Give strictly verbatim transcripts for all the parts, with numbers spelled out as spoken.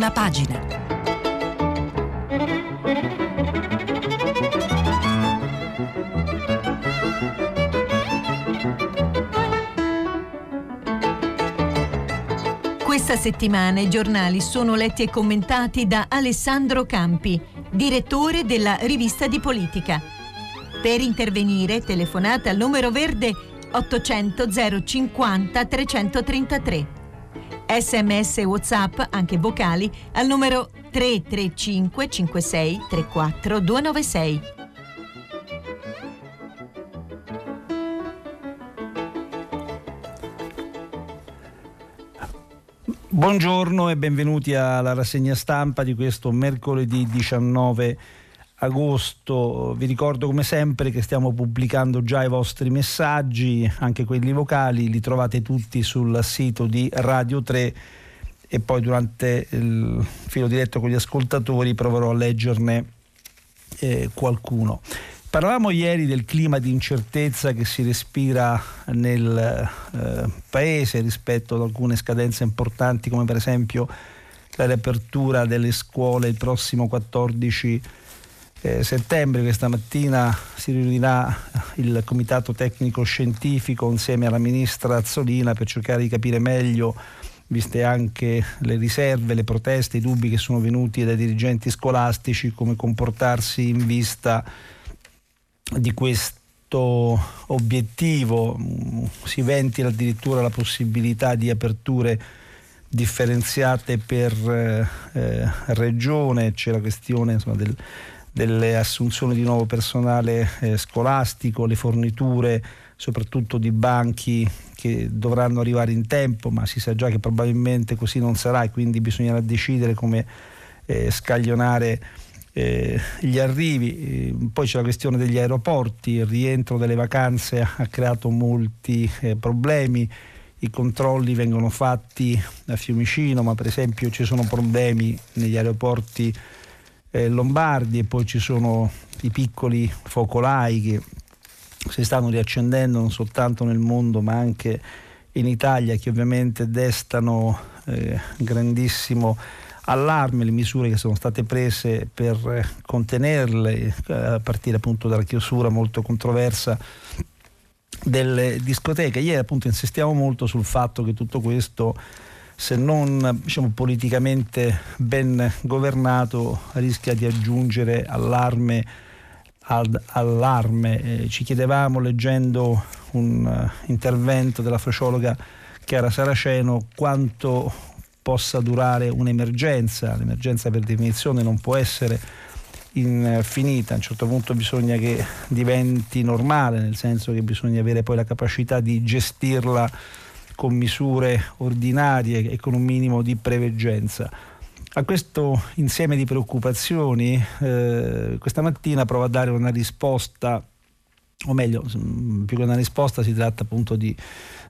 prima pagina. Questa settimana i giornali sono letti e commentati da Alessandro Campi, direttore della Rivista di Politica. Per intervenire telefonate al numero verde ottocento zero cinquanta trecentotrentatré. Sms e WhatsApp, anche vocali, al numero tre tre cinque cinque sei tre quattro due nove sei. Buongiorno e benvenuti alla rassegna stampa di questo mercoledì diciannove agosto. Vi ricordo come sempre che stiamo pubblicando già i vostri messaggi, anche quelli vocali, li trovate tutti sul sito di Radio tre e poi durante il filo diretto con gli ascoltatori proverò a leggerne eh, qualcuno. Parlavamo ieri del clima di incertezza che si respira nel eh, paese rispetto ad alcune scadenze importanti, come per esempio la riapertura delle scuole il prossimo quattordici settembre. Questa mattina si riunirà il comitato tecnico scientifico insieme alla ministra Azzolina per cercare di capire meglio, viste anche le riserve, le proteste, i dubbi che sono venuti dai dirigenti scolastici, come comportarsi in vista di questo obiettivo. Si ventila addirittura la possibilità di aperture differenziate per eh, regione. C'è la questione insomma, del delle assunzioni di nuovo personale eh, scolastico, le forniture soprattutto di banchi che dovranno arrivare in tempo, ma si sa già che probabilmente così non sarà e quindi bisognerà decidere come eh, scaglionare eh, gli arrivi. Poi c'è la questione degli aeroporti, il rientro delle vacanze ha creato molti eh, problemi, i controlli vengono fatti a Fiumicino, ma per esempio ci sono problemi negli aeroporti lombardi e poi ci sono i piccoli focolai che si stanno riaccendendo non soltanto nel mondo ma anche in Italia, che ovviamente destano eh, grandissimo allarme. Le misure che sono state prese per contenerle, a partire appunto dalla chiusura molto controversa delle discoteche. Ieri appunto insistiamo molto sul fatto che tutto questo, se non diciamo politicamente ben governato, rischia di aggiungere allarme ad allarme. Eh, ci chiedevamo, leggendo un uh, intervento della sociologa Chiara Saraceno, quanto possa durare un'emergenza. L'emergenza per definizione non può essere infinita, a un certo punto bisogna che diventi normale, nel senso che bisogna avere poi la capacità di gestirla con misure ordinarie e con un minimo di preveggenza. A questo insieme di preoccupazioni eh, questa mattina provo a dare una risposta, o meglio, più che una risposta si tratta appunto di,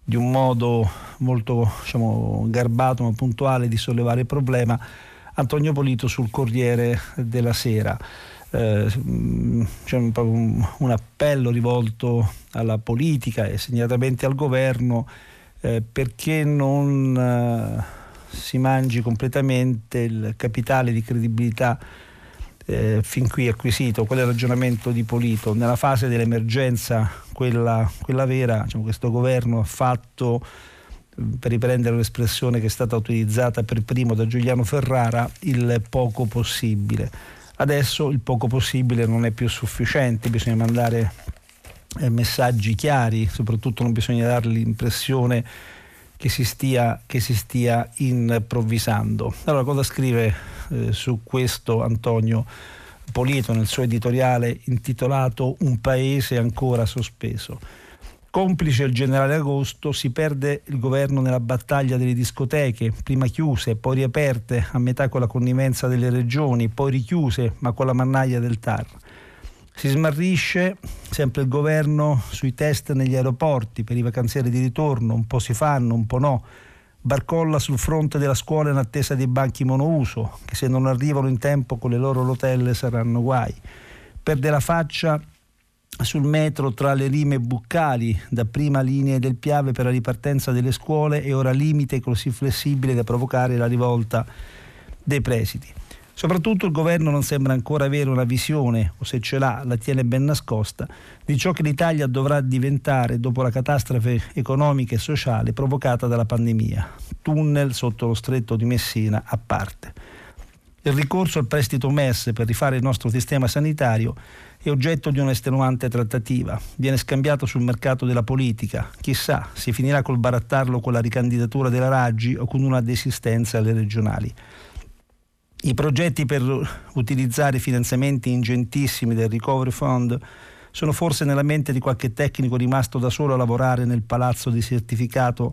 di un modo molto diciamo, garbato ma puntuale di sollevare il problema. Antonio Polito sul Corriere della Sera. Eh, c'è un, un appello rivolto alla politica e segnatamente al governo Eh, perché non eh, si mangi completamente il capitale di credibilità eh, fin qui acquisito. Qual è il ragionamento di Polito? Nella fase dell'emergenza, quella, quella vera, diciamo, questo governo ha fatto, per riprendere l'espressione che è stata utilizzata per primo da Giuliano Ferrara, il poco possibile. Adesso il poco possibile non è più sufficiente, bisogna mandare messaggi chiari, soprattutto non bisogna dare l'impressione che si stia, che si stia improvvisando. Allora, cosa scrive eh, su questo Antonio Polito nel suo editoriale intitolato Un paese ancora sospeso? Complice il generale Agosto, si perde il governo nella battaglia delle discoteche, prima chiuse, poi riaperte, a metà con la connivenza delle regioni, poi richiuse, ma con la mannaia del T A R. Si smarrisce sempre il governo sui test negli aeroporti per i vacanzieri di ritorno, un po' si fanno, un po' no. Barcolla sul fronte della scuola in attesa dei banchi monouso, che se non arrivano in tempo con le loro rotelle saranno guai. Perde la faccia sul metro tra le rime buccali, da prima linee del Piave per la ripartenza delle scuole e ora limite così flessibile da provocare la rivolta dei presidi. Soprattutto il governo non sembra ancora avere una visione, o se ce l'ha, la tiene ben nascosta, di ciò che l'Italia dovrà diventare dopo la catastrofe economica e sociale provocata dalla pandemia, tunnel sotto lo stretto di Messina a parte. Il ricorso al prestito M E S per rifare il nostro sistema sanitario è oggetto di un'estenuante trattativa, viene scambiato sul mercato della politica, chissà, si finirà col barattarlo con la ricandidatura della Raggi o con una desistenza alle regionali. I progetti per utilizzare finanziamenti ingentissimi del Recovery Fund sono forse nella mente di qualche tecnico rimasto da solo a lavorare nel palazzo desertificato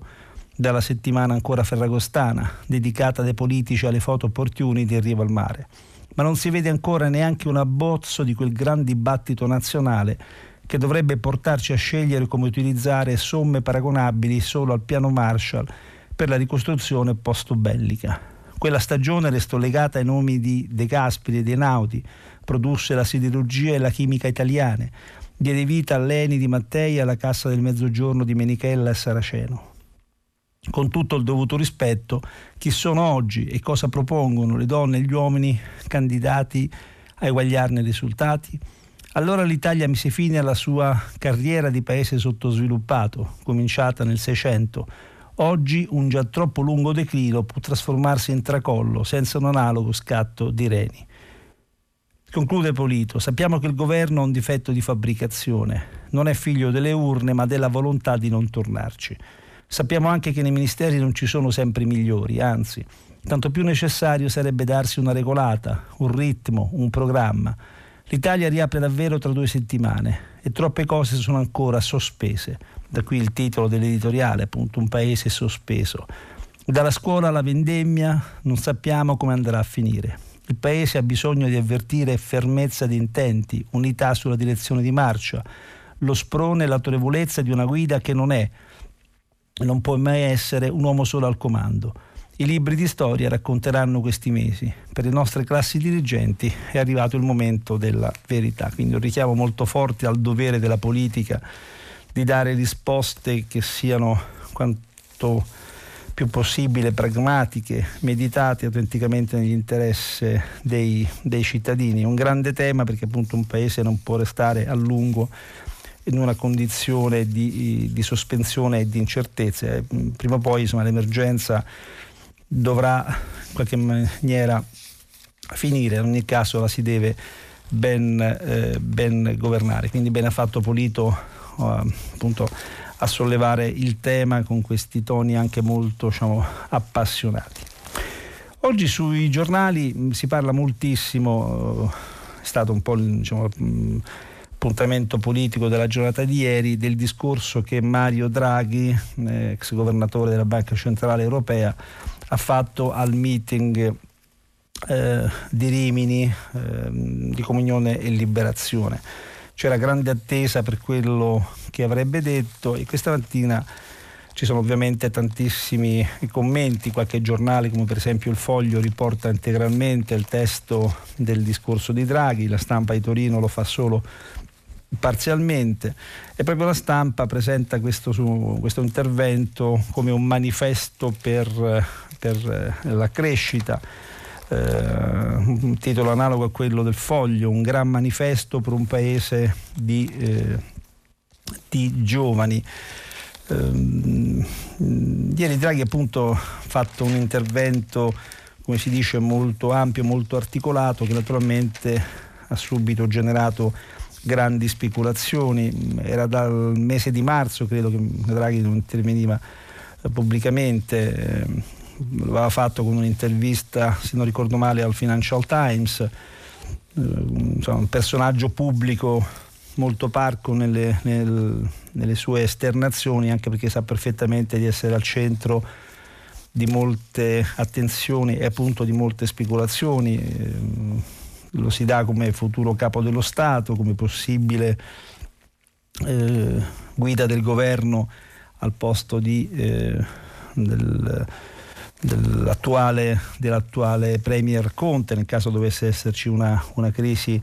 dalla settimana ancora ferragostana, dedicata dai politici alle photo opportunity in riva al mare. Ma non si vede ancora neanche un abbozzo di quel gran dibattito nazionale che dovrebbe portarci a scegliere come utilizzare somme paragonabili solo al piano Marshall per la ricostruzione post-bellica. Quella stagione restò legata ai nomi di De Gasperi e De Naudi, produsse la siderurgia e la chimica italiane, diede vita all'Eni di Mattei e alla Cassa del Mezzogiorno di Menichella e Saraceno. Con tutto il dovuto rispetto, chi sono oggi e cosa propongono le donne e gli uomini candidati a eguagliarne i risultati? Allora l'Italia mise fine alla sua carriera di paese sottosviluppato, cominciata nel Seicento. Oggi un già troppo lungo declino può trasformarsi in tracollo senza un analogo scatto di reni. Conclude Polito, sappiamo che il governo ha un difetto di fabbricazione, non è figlio delle urne ma della volontà di non tornarci. Sappiamo anche che nei ministeri non ci sono sempre i migliori, anzi, tanto più necessario sarebbe darsi una regolata, un ritmo, un programma. L'Italia riapre davvero tra due settimane e troppe cose sono ancora sospese. Da qui il titolo dell'editoriale, appunto, un paese sospeso. Dalla scuola alla vendemmia non sappiamo come andrà a finire. Il paese ha bisogno di avvertire fermezza di intenti, unità sulla direzione di marcia, lo sprone e l'autorevolezza di una guida che non è, non può mai essere, un uomo solo al comando. I libri di storia racconteranno questi mesi. Per le nostre classi dirigenti è arrivato il momento della verità. Quindi un richiamo molto forte al dovere della politica di dare risposte che siano quanto più possibile pragmatiche, meditate autenticamente nell'interesse dei, dei cittadini. Un grande tema, perché appunto un paese non può restare a lungo in una condizione di, di sospensione e di incertezza. Prima o poi, insomma, l'emergenza dovrà in qualche maniera finire, in ogni caso la si deve ben, eh, ben governare. Quindi ben ha fatto Polito eh, appunto a sollevare il tema con questi toni anche molto, diciamo, appassionati. Oggi sui giornali si parla moltissimo, è stato un po', diciamo, appuntamento politico della giornata di ieri, del discorso che Mario Draghi, ex governatore della Banca Centrale Europea, ha fatto al meeting eh, di Rimini eh, di Comunione e Liberazione. C'era grande attesa per quello che avrebbe detto e questa mattina ci sono ovviamente tantissimi commenti. Qualche giornale, come per esempio il Foglio, riporta integralmente il testo del discorso di Draghi, la Stampa di Torino lo fa solo parzialmente e proprio la Stampa presenta questo, su, questo intervento come un manifesto per, per la crescita, eh, un titolo analogo a quello del Foglio, un gran manifesto per un paese di, eh, di giovani. Eh, ieri Draghi appunto ha fatto un intervento, come si dice, molto ampio, molto articolato, che naturalmente ha subito generato grandi speculazioni. Era dal mese di marzo, credo, che Draghi non interveniva pubblicamente, lo aveva fatto con un'intervista, se non ricordo male, al Financial Times, insomma, un personaggio pubblico molto parco nelle, nel, nelle sue esternazioni, anche perché sa perfettamente di essere al centro di molte attenzioni e appunto di molte speculazioni. Lo si dà come futuro capo dello Stato, come possibile eh, guida del governo al posto di, eh, del, dell'attuale, dell'attuale Premier Conte, nel caso dovesse esserci una, una crisi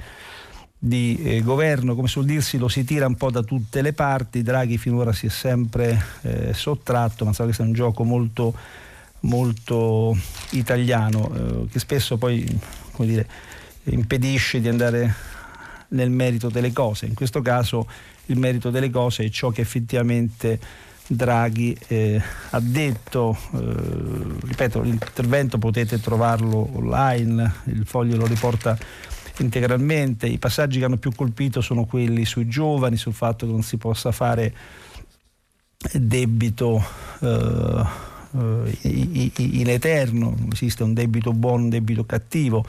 di eh, governo. Come suol dirsi, lo si tira un po' da tutte le parti. Draghi finora si è sempre eh, sottratto, ma so che è un gioco molto molto italiano, eh, che spesso poi, come dire, impedisce di andare nel merito delle cose. In questo caso il merito delle cose è ciò che effettivamente Draghi eh, ha detto. Eh, ripeto, l'intervento potete trovarlo online, il Foglio lo riporta integralmente. I passaggi che hanno più colpito sono quelli sui giovani, sul fatto che non si possa fare debito eh, in eterno, esiste un debito buono, un debito cattivo.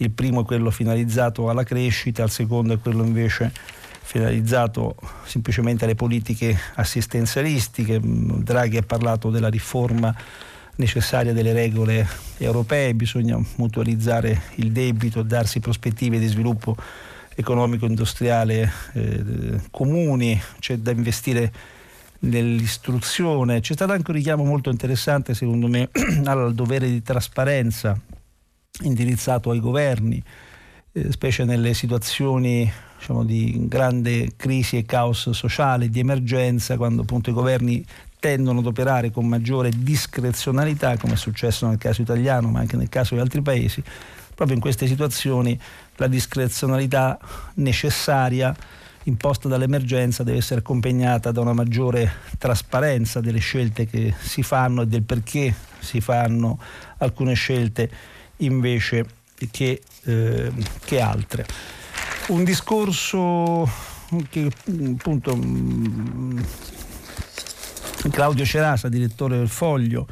Il primo è quello finalizzato alla crescita, il secondo è quello invece finalizzato semplicemente alle politiche assistenzialistiche. Draghi ha parlato della riforma necessaria delle regole europee, bisogna mutualizzare il debito, darsi prospettive di sviluppo economico-industriale eh, comuni, c'è da investire nell'istruzione. C'è stato anche un richiamo molto interessante, secondo me, al dovere di trasparenza indirizzato ai governi, eh, specie nelle situazioni, diciamo, di grande crisi e caos sociale, di emergenza, quando appunto i governi tendono ad operare con maggiore discrezionalità, come è successo nel caso italiano ma anche nel caso di altri paesi. Proprio in queste situazioni la discrezionalità necessaria imposta dall'emergenza deve essere accompagnata da una maggiore trasparenza delle scelte che si fanno e del perché si fanno alcune scelte invece che, eh, che altre. Un discorso che appunto mh, Claudio Cerasa, direttore del Foglio,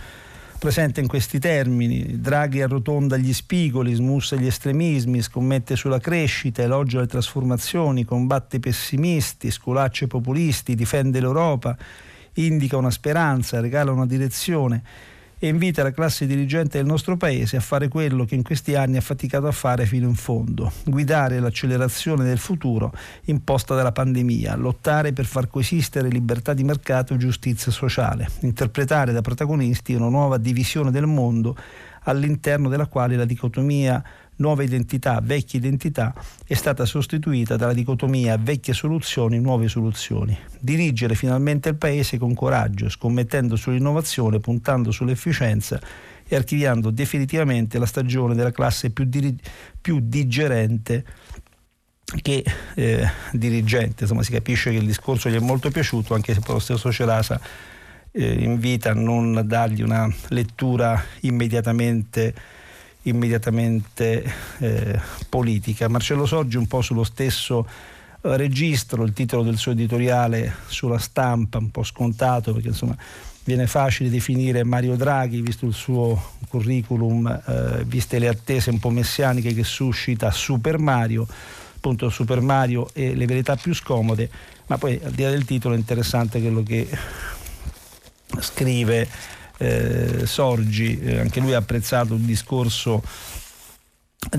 presenta in questi termini: Draghi arrotonda gli spigoli, smussa gli estremismi, scommette sulla crescita, elogia le trasformazioni, combatte i pessimisti, sculaccia i populisti, difende l'Europa, indica una speranza, regala una direzione e invita la classe dirigente del nostro paese a fare quello che in questi anni ha faticato a fare fino in fondo: guidare l'accelerazione del futuro imposta dalla pandemia, lottare per far coesistere libertà di mercato e giustizia sociale, interpretare da protagonisti una nuova divisione del mondo all'interno della quale la dicotomia nuove identità, vecchie identità è stata sostituita dalla dicotomia vecchie soluzioni, nuove soluzioni. Dirigere finalmente il paese con coraggio, scommettendo sull'innovazione, puntando sull'efficienza e archiviando definitivamente la stagione della classe più, diri- più digerente che eh, dirigente. Insomma, si capisce che il discorso gli è molto piaciuto, anche se poi lo stesso Cerasa eh, invita a non dargli una lettura immediatamente immediatamente eh, politica. Marcello Sorgi un po' sullo stesso eh, registro, il titolo del suo editoriale sulla Stampa, un po' scontato perché insomma viene facile definire Mario Draghi visto il suo curriculum, eh, viste le attese un po' messianiche che suscita Super Mario, appunto Super Mario e le verità più scomode. Ma poi al di là del titolo è interessante quello che scrive Eh, Sorgi, eh, anche lui ha apprezzato il discorso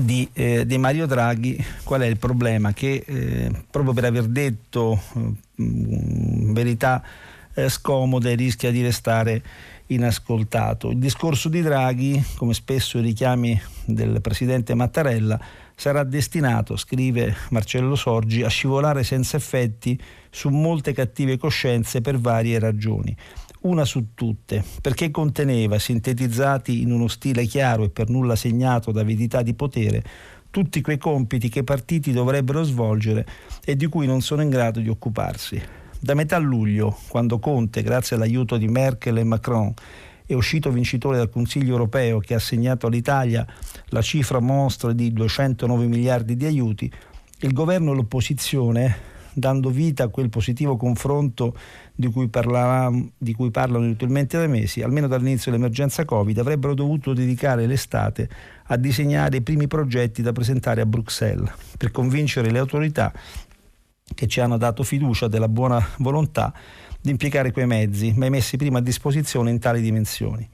di, eh, di Mario Draghi. Qual è il problema? Che eh, proprio per aver detto eh, verità eh, scomode rischia di restare inascoltato. Il discorso di Draghi, come spesso i richiami del presidente Mattarella, sarà destinato, scrive Marcello Sorgi, a scivolare senza effetti su molte cattive coscienze per varie ragioni. Una su tutte, perché conteneva, sintetizzati in uno stile chiaro e per nulla segnato da avidità di potere, tutti quei compiti che i partiti dovrebbero svolgere e di cui non sono in grado di occuparsi. Da metà luglio, quando Conte, grazie all'aiuto di Merkel e Macron, è uscito vincitore dal Consiglio europeo che ha assegnato all'Italia la cifra mostra di duecentonove miliardi di aiuti, il governo e l'opposizione, dando vita a quel positivo confronto di cui, parla, di cui parlano inutilmente da mesi, almeno dall'inizio dell'emergenza Covid, avrebbero dovuto dedicare l'estate a disegnare i primi progetti da presentare a Bruxelles, per convincere le autorità che ci hanno dato fiducia della buona volontà di impiegare quei mezzi, mai messi prima a disposizione in tali dimensioni.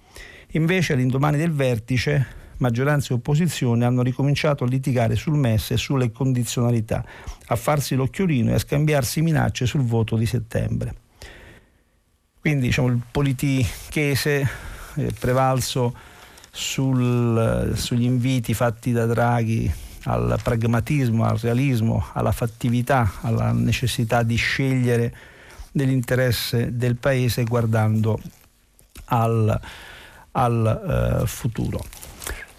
Invece, all'indomani del vertice, maggioranza e opposizione hanno ricominciato a litigare sul M E S e sulle condizionalità, a farsi l'occhiolino e a scambiarsi minacce sul voto di settembre. Quindi, diciamo, il politichese è prevalso sul, sugli inviti fatti da Draghi al pragmatismo, al realismo, alla fattività, alla necessità di scegliere nell'interesse del paese guardando al al eh, futuro.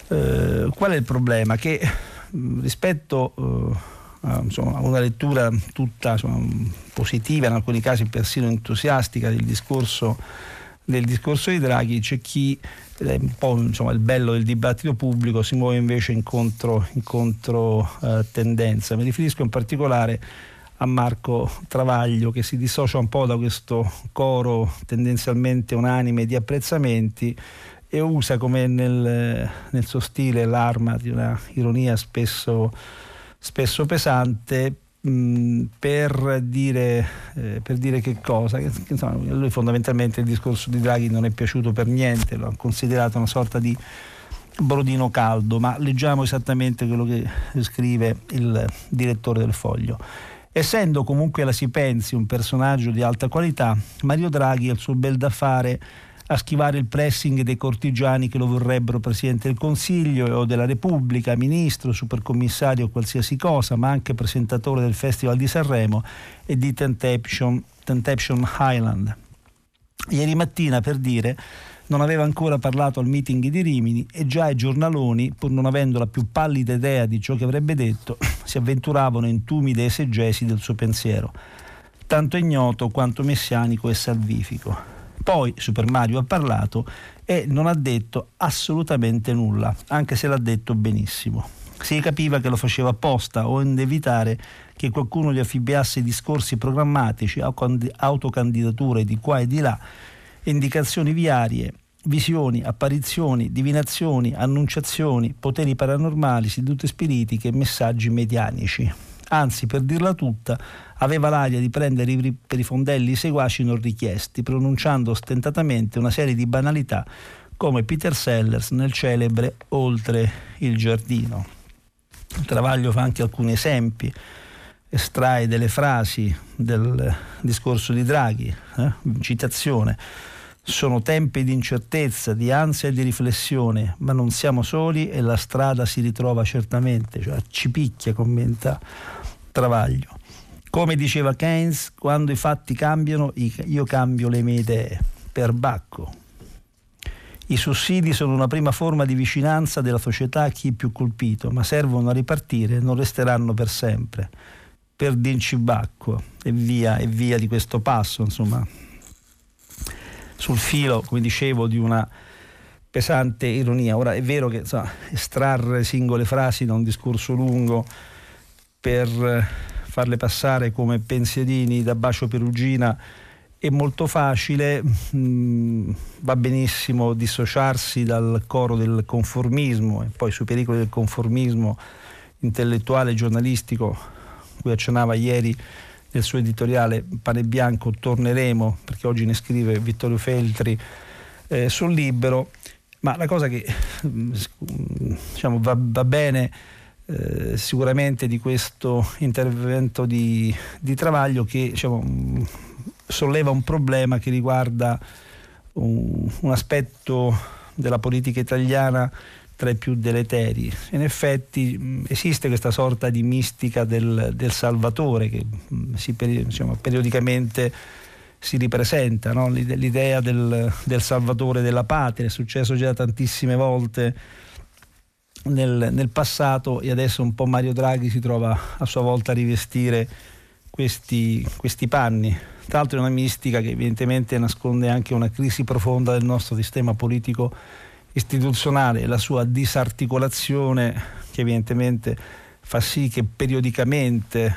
Eh, qual è il problema? Che rispetto eh, a, insomma, a una lettura tutta insomma, positiva, in alcuni casi persino entusiastica del discorso, del discorso di Draghi, c'è chi, eh, un po' insomma, il bello del dibattito pubblico, si muove invece in contro, in contro eh, tendenza. Mi riferisco in particolare a Marco Travaglio, che si dissocia un po' da questo coro tendenzialmente unanime di apprezzamenti e usa, come nel, nel suo stile, l'arma di una ironia spesso, spesso pesante mh, per, dire, eh, per dire che cosa? Che, che, insomma, a lui fondamentalmente il discorso di Draghi non è piaciuto per niente, lo ha considerato una sorta di brodino caldo, ma leggiamo esattamente quello che scrive il direttore del Foglio. Essendo comunque la si pensi un personaggio di alta qualità, Mario Draghi ha il suo bel da fare a schivare il pressing dei cortigiani che lo vorrebbero Presidente del Consiglio o della Repubblica, Ministro, Supercommissario o qualsiasi cosa, ma anche presentatore del Festival di Sanremo e di Temptation, Temptation Island. Ieri mattina, per dire, non aveva ancora parlato al meeting di Rimini e già i giornaloni, pur non avendo la più pallida idea di ciò che avrebbe detto, si avventuravano in tumide esegesi del suo pensiero, tanto ignoto quanto messianico e salvifico. Poi Super Mario ha parlato e non ha detto assolutamente nulla, anche se l'ha detto benissimo. Si capiva che lo faceva apposta o in evitare che qualcuno gli affibbiasse discorsi programmatici, autocandidature di qua e di là, indicazioni viarie, visioni, apparizioni, divinazioni, annunciazioni, poteri paranormali, sedute spiritiche e messaggi medianici. Anzi, per dirla tutta, aveva l'aria di prendere per i fondelli i seguaci non richiesti, pronunciando ostentatamente una serie di banalità come Peter Sellers nel celebre Oltre il giardino. Travaglio fa anche alcuni esempi, estrae delle frasi del discorso di Draghi, eh? Citazione: sono tempi di incertezza, di ansia e di riflessione, ma non siamo soli e la strada si ritrova certamente, cioè ci picchia, commenta Travaglio. Come diceva Keynes, quando i fatti cambiano io cambio le mie idee. Perbacco. I sussidi sono una prima forma di vicinanza della società a chi è più colpito, ma servono a ripartire e non resteranno per sempre. Per Dincibacco e via e via di questo passo, insomma, sul filo, come dicevo, di una pesante ironia. Ora è vero che insomma, estrarre singole frasi da un discorso lungo per farle passare come pensierini da bacio perugina è molto facile, mh, va benissimo dissociarsi dal coro del conformismo e poi sui pericoli del conformismo intellettuale e giornalistico cui accennava ieri nel suo editoriale Pane Bianco torneremo, perché oggi ne scrive Vittorio Feltri eh, sul Libero. Ma la cosa che diciamo, va, va bene eh, sicuramente di questo intervento di, di Travaglio, che diciamo, solleva un problema che riguarda un, un aspetto della politica italiana tra i più deleteri. In effetti esiste questa sorta di mistica del, del Salvatore che si, diciamo, periodicamente si ripresenta, no? L'idea del, del Salvatore della patria è successo già tantissime volte nel, nel passato e adesso un po' Mario Draghi si trova a sua volta a rivestire questi, questi panni. Tra l'altro è una mistica che evidentemente nasconde anche una crisi profonda del nostro sistema politico istituzionale, la sua disarticolazione, che evidentemente fa sì che periodicamente,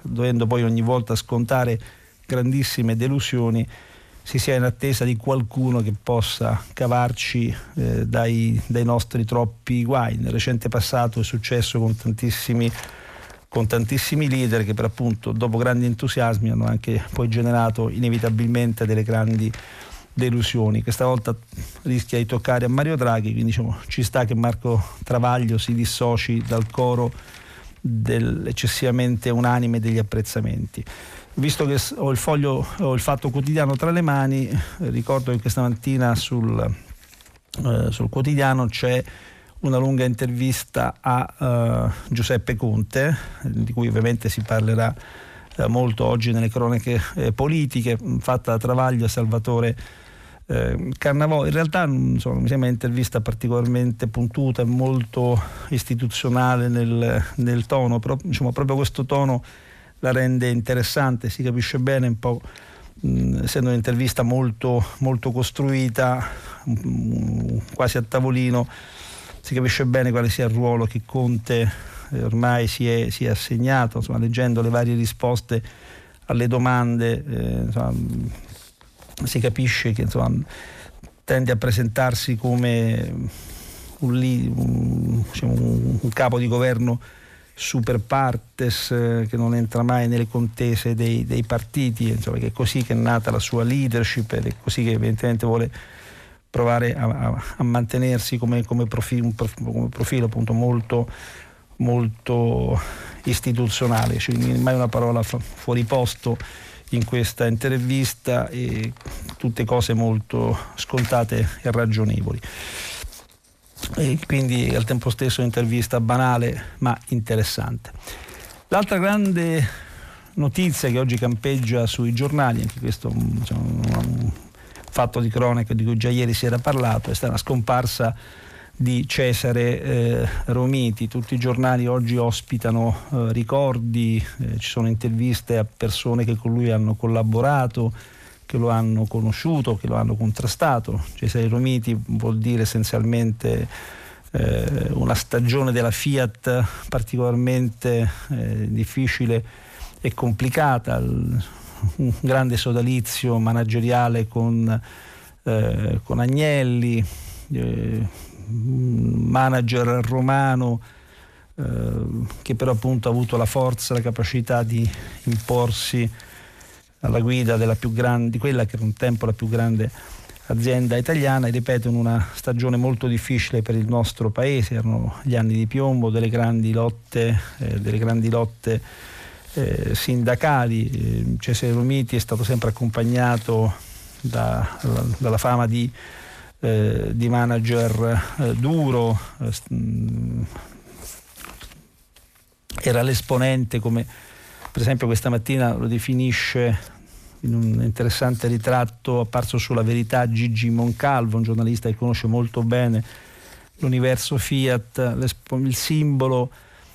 dovendo poi ogni volta scontare grandissime delusioni, si sia in attesa di qualcuno che possa cavarci eh, dai, dai nostri troppi guai. Nel recente passato è successo con tantissimi, con tantissimi leader che per appunto dopo grandi entusiasmi hanno anche poi generato inevitabilmente delle grandi delusioni. Questa volta rischia di toccare a Mario Draghi, quindi diciamo, ci sta che Marco Travaglio si dissoci dal coro dell'eccessivamente unanime degli apprezzamenti. Visto che ho il foglio, ho il Fatto Quotidiano tra le mani, ricordo che questa mattina sul, eh, sul quotidiano c'è una lunga intervista a eh, Giuseppe Conte, di cui ovviamente si parlerà molto oggi nelle cronache eh, politiche, fatta da Travaglio a Salvatore eh, Carnavò. In realtà insomma, mi sembra un'intervista particolarmente puntuta e molto istituzionale nel, nel tono, però diciamo, proprio questo tono la rende interessante, si capisce bene un po', mh, essendo un'intervista molto, molto costruita, mh, quasi a tavolino, si capisce bene quale sia il ruolo che Conte eh, ormai si è, si è assegnato, insomma, leggendo le varie risposte alle domande eh, insomma, si capisce che insomma, tende a presentarsi come un, un, diciamo, un capo di governo super partes, eh, che non entra mai nelle contese dei, dei partiti, insomma, che è così che è nata la sua leadership ed è così che evidentemente vuole provare a, a, a mantenersi come, come, profilo, un profilo, come profilo appunto molto, molto istituzionale, cioè, non è mai una parola fuori posto in questa intervista, e tutte cose molto scontate e ragionevoli. E quindi al tempo stesso un'intervista banale ma interessante. L'altra grande notizia che oggi campeggia sui giornali, anche questo diciamo, un fatto di cronaca di cui già ieri si era parlato, è stata la scomparsa di Cesare eh, Romiti. Tutti i giornali oggi ospitano eh, ricordi, eh, ci sono interviste a persone che con lui hanno collaborato, che lo hanno conosciuto, che lo hanno contrastato. Cesare Romiti vuol dire essenzialmente eh, una stagione della Fiat particolarmente eh, difficile e complicata, il, un grande sodalizio manageriale con, eh, con Agnelli, eh, manager romano eh, che però appunto ha avuto la forza, la capacità di imporsi alla guida della più grande, di quella che era un tempo la più grande azienda italiana, e ripeto in una stagione molto difficile per il nostro paese. Erano gli anni di piombo delle grandi lotte, eh, delle grandi lotte eh, sindacali. Cesare Romiti è stato sempre accompagnato da, da, dalla fama di, eh, di manager eh, duro, era l'esponente, come per esempio questa mattina lo definisce in un interessante ritratto apparso sulla Verità Gigi Moncalvo, un giornalista che conosce molto bene l'universo Fiat, il simbolo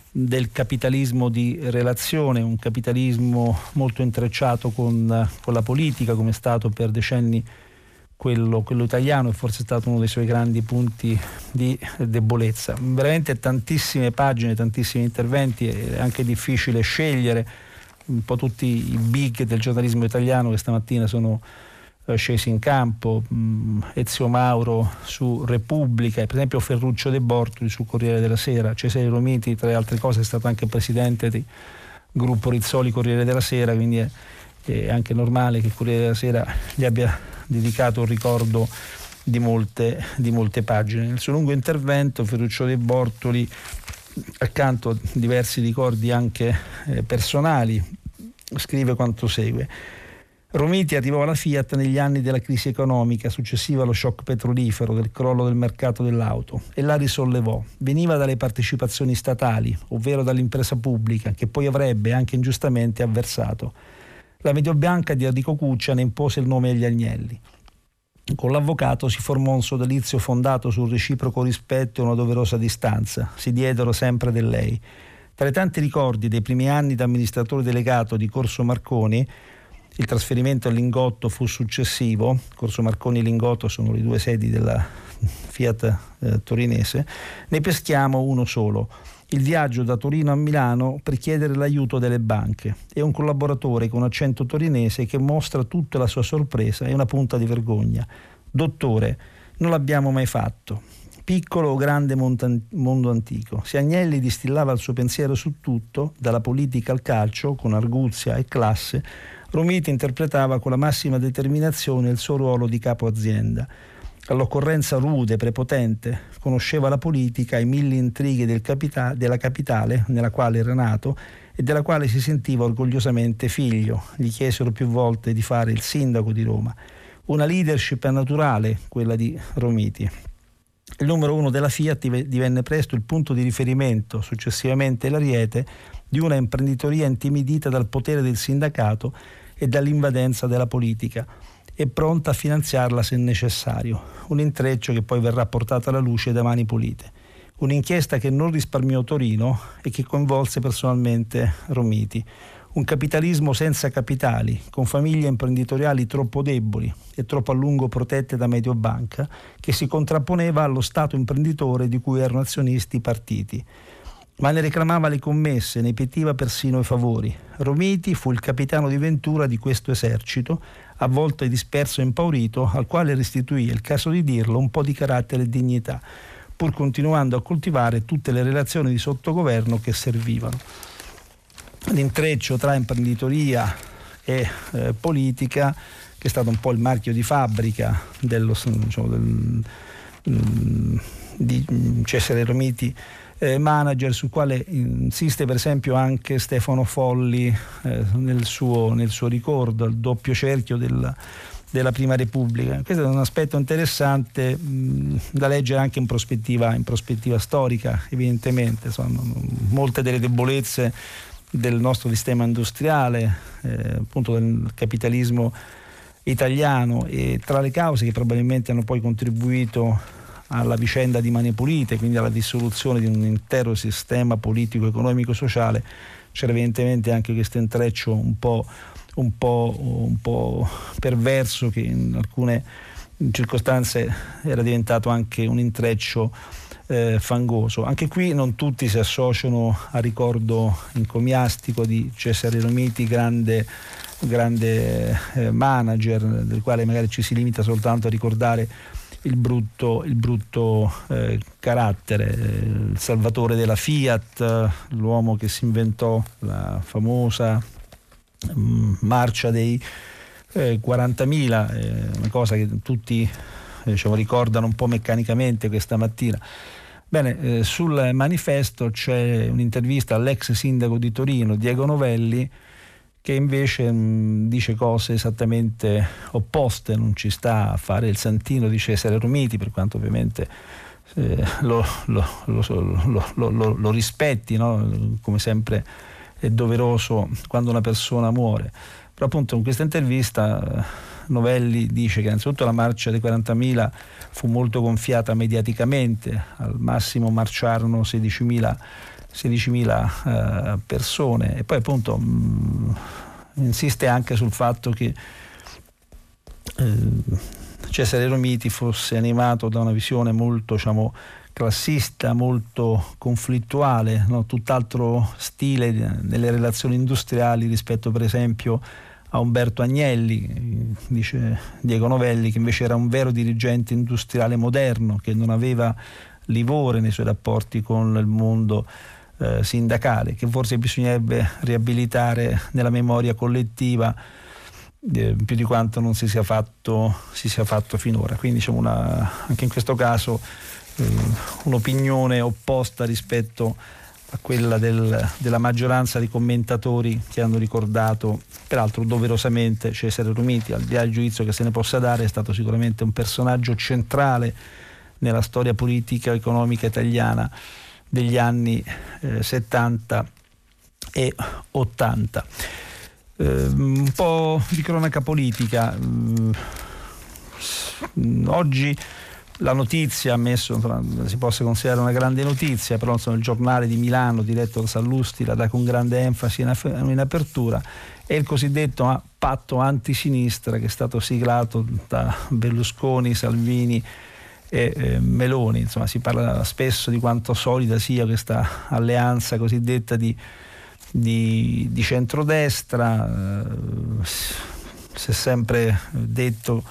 del capitalismo di relazione, un capitalismo molto intrecciato con, con la politica, come è stato per decenni quello, quello italiano, e forse è stato uno dei suoi grandi punti di debolezza. Veramente tantissime pagine, tantissimi interventi, è anche difficile scegliere un po' tutti i big del giornalismo italiano che stamattina sono eh, scesi in campo. mm, Ezio Mauro su Repubblica, per esempio Ferruccio De Bortoli su Corriere della Sera. Cesare Romiti, tra le altre cose, è stato anche presidente di Gruppo Rizzoli Corriere della Sera, quindi è, è anche normale che Corriere della Sera gli abbia dedicato un ricordo di molte, di molte pagine. Nel suo lungo intervento Ferruccio De Bortoli, accanto a diversi ricordi anche eh, personali, scrive quanto segue. Romiti arrivò alla Fiat negli anni della crisi economica successiva allo shock petrolifero, del crollo del mercato dell'auto, e la risollevò. Veniva dalle partecipazioni statali, ovvero dall'impresa pubblica, che poi avrebbe anche ingiustamente avversato. La Mediobanca di Enrico Cuccia ne impose il nome agli Agnelli. Con l'avvocato si formò un sodalizio fondato sul reciproco rispetto e una doverosa distanza. Si diedero sempre del lei. Tra i tanti ricordi dei primi anni da amministratore delegato di Corso Marconi, il trasferimento a Lingotto fu successivo. Corso Marconi e Lingotto sono le due sedi della Fiat eh, torinese. Ne peschiamo uno solo. Il viaggio da Torino a Milano per chiedere l'aiuto delle banche, e un collaboratore con accento torinese che mostra tutta la sua sorpresa e una punta di vergogna. Dottore, non l'abbiamo mai fatto. Piccolo o grande mondo antico. Se Agnelli distillava il suo pensiero su tutto, dalla politica al calcio, con arguzia e classe, Romiti interpretava con la massima determinazione il suo ruolo di capo azienda. All'occorrenza rude, prepotente, conosceva la politica e mille intrighe del capita- della capitale nella quale era nato e della quale si sentiva orgogliosamente figlio. Gli chiesero più volte di fare il sindaco di Roma. Una leadership naturale, quella di Romiti. Il numero uno della Fiat divenne presto il punto di riferimento, successivamente l'ariete, di una imprenditoria intimidita dal potere del sindacato e dall'invadenza della politica, e pronta a finanziarla se necessario. Un intreccio che poi verrà portato alla luce da Mani Pulite. Un'inchiesta che non risparmiò Torino e che coinvolse personalmente Romiti. Un capitalismo senza capitali, con famiglie imprenditoriali troppo deboli e troppo a lungo protette da Mediobanca, che si contrapponeva allo Stato imprenditore di cui erano azionisti i partiti. Ma ne reclamava le commesse, ne pietiva persino i favori. Romiti fu il capitano di Ventura di questo esercito, a volte disperso e impaurito, al quale restituì, è il caso di dirlo, un po' di carattere e dignità, pur continuando a coltivare tutte le relazioni di sottogoverno che servivano. L'intreccio tra imprenditoria e eh, politica, che è stato un po' il marchio di fabbrica dello, diciamo, del, di Cesare Romiti, eh, manager, sul quale insiste per esempio anche Stefano Folli eh, nel, suo, nel suo ricordo al doppio cerchio del, della Prima Repubblica. Questo è un aspetto interessante mh, da leggere anche in prospettiva, in prospettiva storica, evidentemente. Insomma, molte delle debolezze del nostro sistema industriale, eh, appunto del capitalismo italiano, e tra le cause che probabilmente hanno poi contribuito alla vicenda di Mani Pulite, quindi alla dissoluzione di un intero sistema politico, economico, sociale, c'era evidentemente anche questo intreccio un po', un po', un po' perverso, che in alcune circostanze era diventato anche un intreccio Eh, fangoso. Anche qui non tutti si associano al ricordo encomiastico di Cesare Romiti, grande, grande eh, manager, del quale magari ci si limita soltanto a ricordare il brutto, il brutto eh, carattere, eh, il salvatore della Fiat, l'uomo che si inventò la famosa mh, marcia dei eh, quarantamila, eh, una cosa che tutti diciamo, ricordano un po' meccanicamente questa mattina. Bene, eh, sul Manifesto c'è un'intervista all'ex sindaco di Torino, Diego Novelli, che invece mh, dice cose esattamente opposte, non ci sta a fare il santino di Cesare Romiti, per quanto ovviamente eh, lo, lo, lo, lo, lo, lo, lo rispetti, no? Come sempre è doveroso quando una persona muore. Però appunto in questa intervista Novelli dice che innanzitutto la marcia dei quarantamila fu molto gonfiata mediaticamente, al massimo marciarono sedicimila, sedicimila eh, persone, e poi appunto mh, insiste anche sul fatto che eh, Cesare Romiti fosse animato da una visione molto, diciamo, classista, molto conflittuale, no? Tutt'altro stile nelle relazioni industriali rispetto per esempio a Umberto Agnelli, dice Diego Novelli, che invece era un vero dirigente industriale moderno, che non aveva livore nei suoi rapporti con il mondo eh, sindacale, che forse bisognerebbe riabilitare nella memoria collettiva eh, più di quanto non si sia fatto, si sia fatto finora. Quindi diciamo una, anche in questo caso un'opinione opposta rispetto a quella del, della maggioranza di commentatori che hanno ricordato peraltro doverosamente Cesare Romiti. Al di là del giudizio che se ne possa dare, è stato sicuramente un personaggio centrale nella storia politica e economica italiana degli anni eh, settanta e ottanta. Eh, un po' di cronaca politica. Eh, oggi la notizia, ammesso si possa considerare una grande notizia, però insomma, il giornale di Milano diretto da Sallusti la dà con grande enfasi in apertura, è il cosiddetto patto antisinistra che è stato siglato da Berlusconi, Salvini e eh, Meloni. Insomma, si parla spesso di quanto solida sia questa alleanza cosiddetta di, di, di centrodestra. Eh, si è sempre detto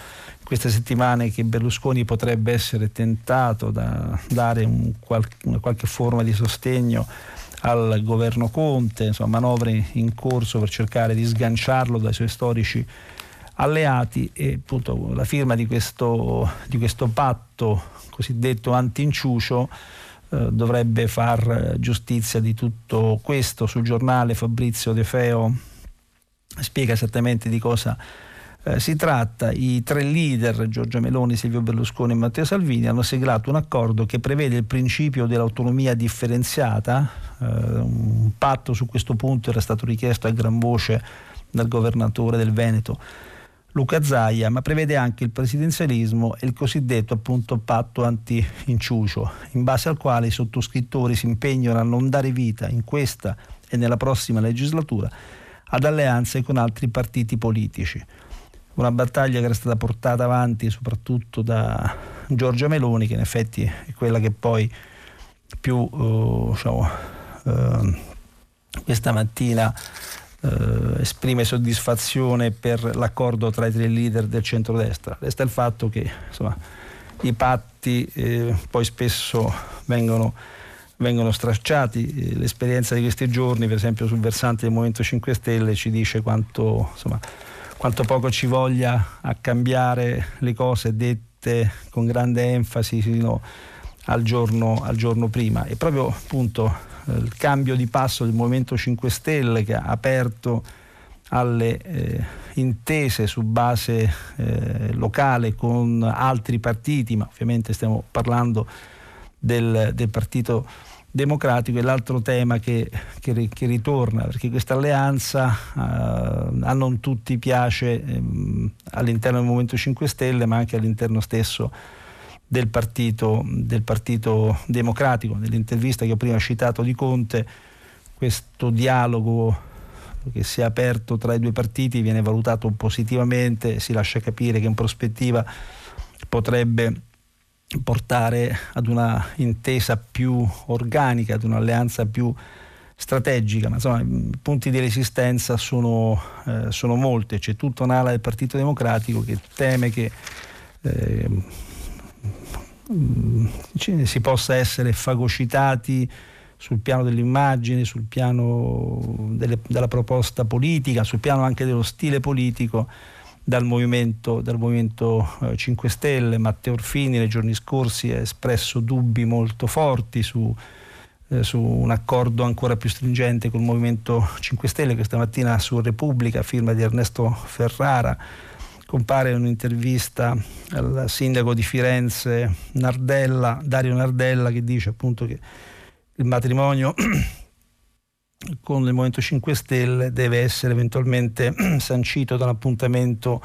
queste settimane che Berlusconi potrebbe essere tentato da dare un qual- una qualche forma di sostegno al governo Conte, insomma manovre in corso per cercare di sganciarlo dai suoi storici alleati, e appunto la firma di questo, di questo patto cosiddetto anti-inciucio eh, dovrebbe far giustizia di tutto questo. Sul giornale Fabrizio De Feo spiega esattamente di cosa si tratta. I tre leader, Giorgia Meloni, Silvio Berlusconi e Matteo Salvini, hanno siglato un accordo che prevede il principio dell'autonomia differenziata. Eh, un patto su questo punto era stato richiesto a gran voce dal governatore del Veneto Luca Zaia, ma prevede anche il presidenzialismo e il cosiddetto appunto patto anti-inciucio, in base al quale i sottoscrittori si impegnano a non dare vita in questa e nella prossima legislatura ad alleanze con altri partiti politici. Una battaglia che era stata portata avanti soprattutto da Giorgia Meloni, che in effetti è quella che poi più eh, diciamo, eh, questa mattina eh, esprime soddisfazione per l'accordo tra i tre leader del centrodestra. Resta il fatto che insomma, i patti eh, poi spesso vengono, vengono stracciati. L'esperienza di questi giorni, per esempio sul versante del Movimento cinque Stelle, ci dice quanto, insomma, quanto poco ci voglia a cambiare le cose dette con grande enfasi sino al giorno, al giorno prima. E proprio appunto il cambio di passo del Movimento cinque Stelle, che ha aperto alle eh, intese su base eh, locale con altri partiti, ma ovviamente stiamo parlando del, del Partito Democratico, è l'altro tema che, che, che ritorna, perché questa alleanza eh, a non tutti piace ehm, all'interno del Movimento cinque Stelle, ma anche all'interno stesso del partito, del partito Democratico. Nell'intervista che ho prima citato di Conte, questo dialogo che si è aperto tra i due partiti viene valutato positivamente, si lascia capire che in prospettiva potrebbe portare ad una intesa più organica, ad un'alleanza più strategica, ma insomma i punti di resistenza sono, eh, sono molti. C'è tutta un'ala del Partito Democratico che teme che eh, si possa essere fagocitati sul piano dell'immagine, sul piano delle, della proposta politica, sul piano anche dello stile politico dal Movimento, dal Movimento cinque Stelle. Matteo Orfini nei giorni scorsi ha espresso dubbi molto forti su, eh, su un accordo ancora più stringente col Movimento cinque Stelle. Questa mattina su Repubblica, firma di Ernesto Ferrara, compare un'intervista al sindaco di Firenze Nardella, Dario Nardella, che dice appunto che il matrimonio con il Movimento cinque Stelle deve essere eventualmente sancito da un appuntamento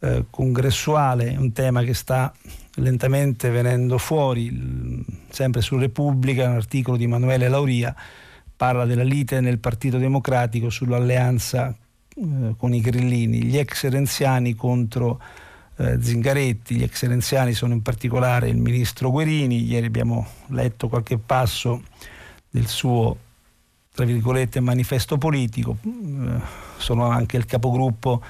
eh, congressuale, un tema che sta lentamente venendo fuori. Sempre su Repubblica un articolo di Emanuele Lauria parla della lite nel Partito Democratico sull'alleanza con i grillini, gli ex renziani contro eh, Zingaretti. Gli ex renziani sono in particolare il ministro Guerini. Ieri abbiamo letto qualche passo del suo, tra virgolette, manifesto politico. Eh, sono anche il capogruppo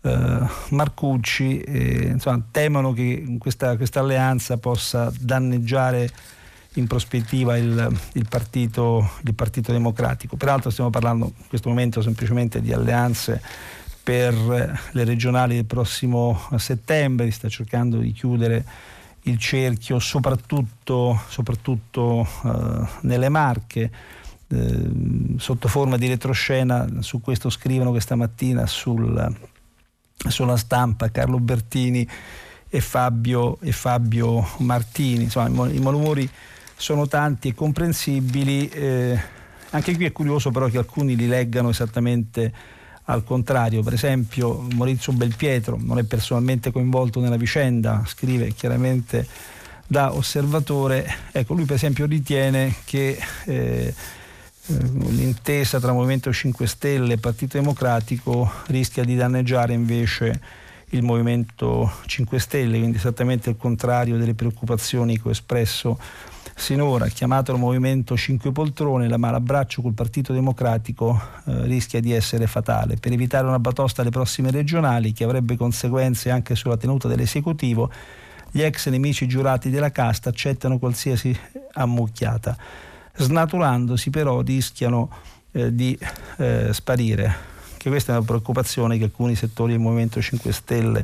eh, Marcucci. Eh, insomma, temono che questa, questa alleanza possa danneggiare in prospettiva il, il, partito, il Partito Democratico. Peraltro stiamo parlando in questo momento semplicemente di alleanze per le regionali del prossimo settembre. Si sta cercando di chiudere il cerchio soprattutto, soprattutto eh, nelle Marche, eh, sotto forma di retroscena. Su questo scrivono questa mattina sul, sulla Stampa Carlo Bertini e Fabio, e Fabio Martini. Insomma, i malumori sono tanti e comprensibili. Eh, anche qui è curioso però che alcuni li leggano esattamente al contrario. Per esempio Maurizio Belpietro non è personalmente coinvolto nella vicenda, scrive chiaramente da osservatore. Ecco, lui per esempio ritiene che eh, l'intesa tra Movimento cinque Stelle e Partito Democratico rischia di danneggiare invece il Movimento cinque Stelle, quindi esattamente il contrario delle preoccupazioni che ho espresso sinora. Chiamatelo Movimento cinque Poltrone, la malabbraccio col Partito Democratico eh, rischia di essere fatale. Per evitare una batosta alle prossime regionali, che avrebbe conseguenze anche sulla tenuta dell'esecutivo, gli ex nemici giurati della casta accettano qualsiasi ammucchiata. Snaturandosi però rischiano eh, di eh, sparire. Che questa è una preoccupazione che alcuni settori del Movimento cinque Stelle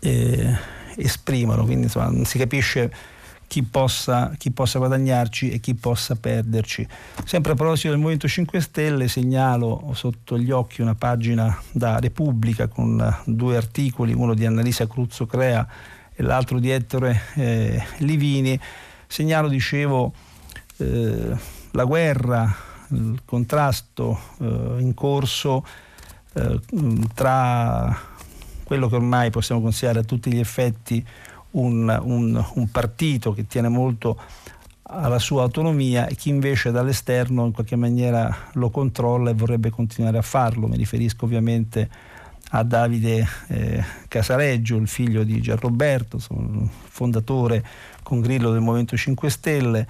eh, esprimono, quindi insomma, non si capisce Chi possa, chi possa guadagnarci e chi possa perderci. Sempre a proposito del Movimento cinque Stelle, segnalo sotto gli occhi una pagina da Repubblica con due articoli, uno di Annalisa Cruzzo Crea e l'altro di Ettore eh, Livini. Segnalo, dicevo, eh, la guerra, il contrasto eh, in corso eh, tra quello che ormai possiamo considerare a tutti gli effetti un, un, un partito che tiene molto alla sua autonomia e chi invece dall'esterno in qualche maniera lo controlla e vorrebbe continuare a farlo. Mi riferisco ovviamente a Davide eh, Casareggio, il figlio di Gianroberto, fondatore con Grillo del Movimento cinque Stelle.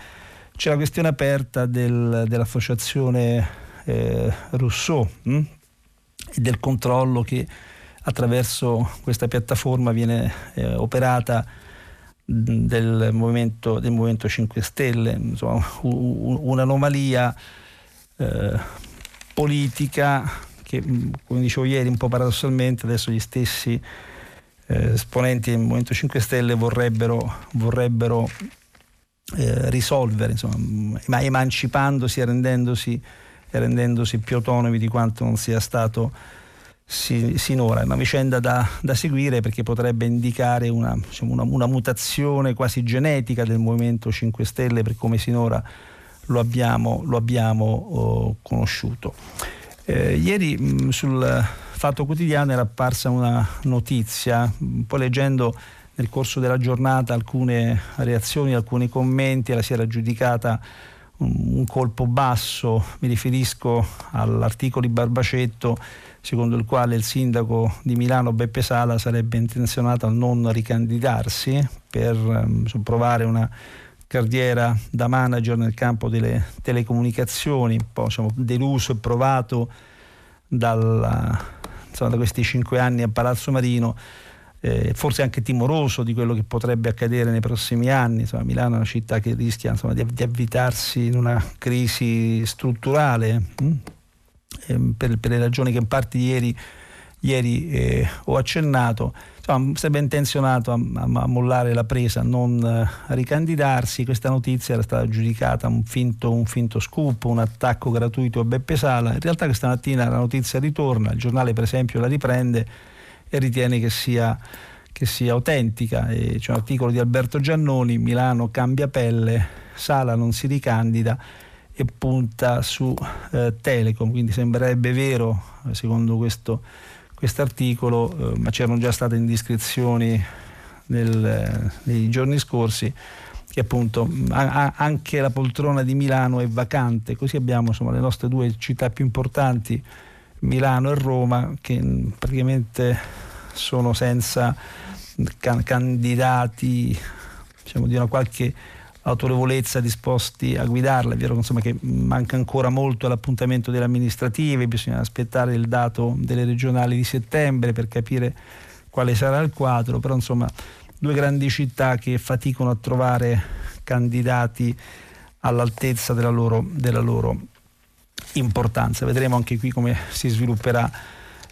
C'è la questione aperta del, dell'associazione eh, Rousseau mh? e del controllo che attraverso questa piattaforma viene eh, operata del movimento, del Movimento cinque Stelle. Insomma, u- un'anomalia eh, politica che, come dicevo ieri, un po' paradossalmente adesso gli stessi eh, esponenti del Movimento cinque Stelle vorrebbero, vorrebbero Eh, risolvere, insomma, ma emancipandosi e rendendosi, e rendendosi più autonomi di quanto non sia stato si, sinora. È una vicenda da, da seguire, perché potrebbe indicare una, diciamo, una, una mutazione quasi genetica del Movimento cinque Stelle per come sinora lo abbiamo, lo abbiamo oh, conosciuto. Eh, ieri mh, sul Fatto Quotidiano era apparsa una notizia, poi leggendo nel corso della giornata alcune reazioni, alcuni commenti, la si era giudicata un colpo basso. Mi riferisco all'articolo di Barbacetto secondo il quale il sindaco di Milano Beppe Sala sarebbe intenzionato a non ricandidarsi per um, provare una carriera da manager nel campo delle telecomunicazioni, un po' diciamo, deluso e provato dalla, insomma, da questi cinque anni a Palazzo Marino. Eh, forse anche timoroso di quello che potrebbe accadere nei prossimi anni. Insomma, Milano è una città che rischia, insomma, di, di avvitarsi in una crisi strutturale mh? Eh, per, per le ragioni che in parte ieri, ieri eh, ho accennato. Insomma, sarebbe intenzionato a, a, a mollare la presa, a non eh, ricandidarsi. Questa notizia era stata giudicata un finto, un finto scoop, un attacco gratuito a Beppe Sala. In realtà questa mattina la notizia ritorna, il giornale per esempio la riprende e ritiene che sia, che sia autentica. E c'è un articolo di Alberto Giannoni, Milano cambia pelle, Sala non si ricandida e punta su eh, Telecom. Quindi sembrerebbe vero, secondo questo articolo, eh, ma c'erano già state indiscrezioni nel, eh, nei giorni scorsi, che appunto a, a, anche la poltrona di Milano è vacante. Così abbiamo, insomma, le nostre due città più importanti, Milano e Roma, che praticamente sono senza can- candidati, diciamo, di una qualche autorevolezza disposti a guidarla. È vero, insomma, che manca ancora molto l'appuntamento delle amministrative, bisogna aspettare il dato delle regionali di settembre per capire quale sarà il quadro, però insomma due grandi città che faticano a trovare candidati all'altezza della loro, della loro importanza. Vedremo anche qui come si svilupperà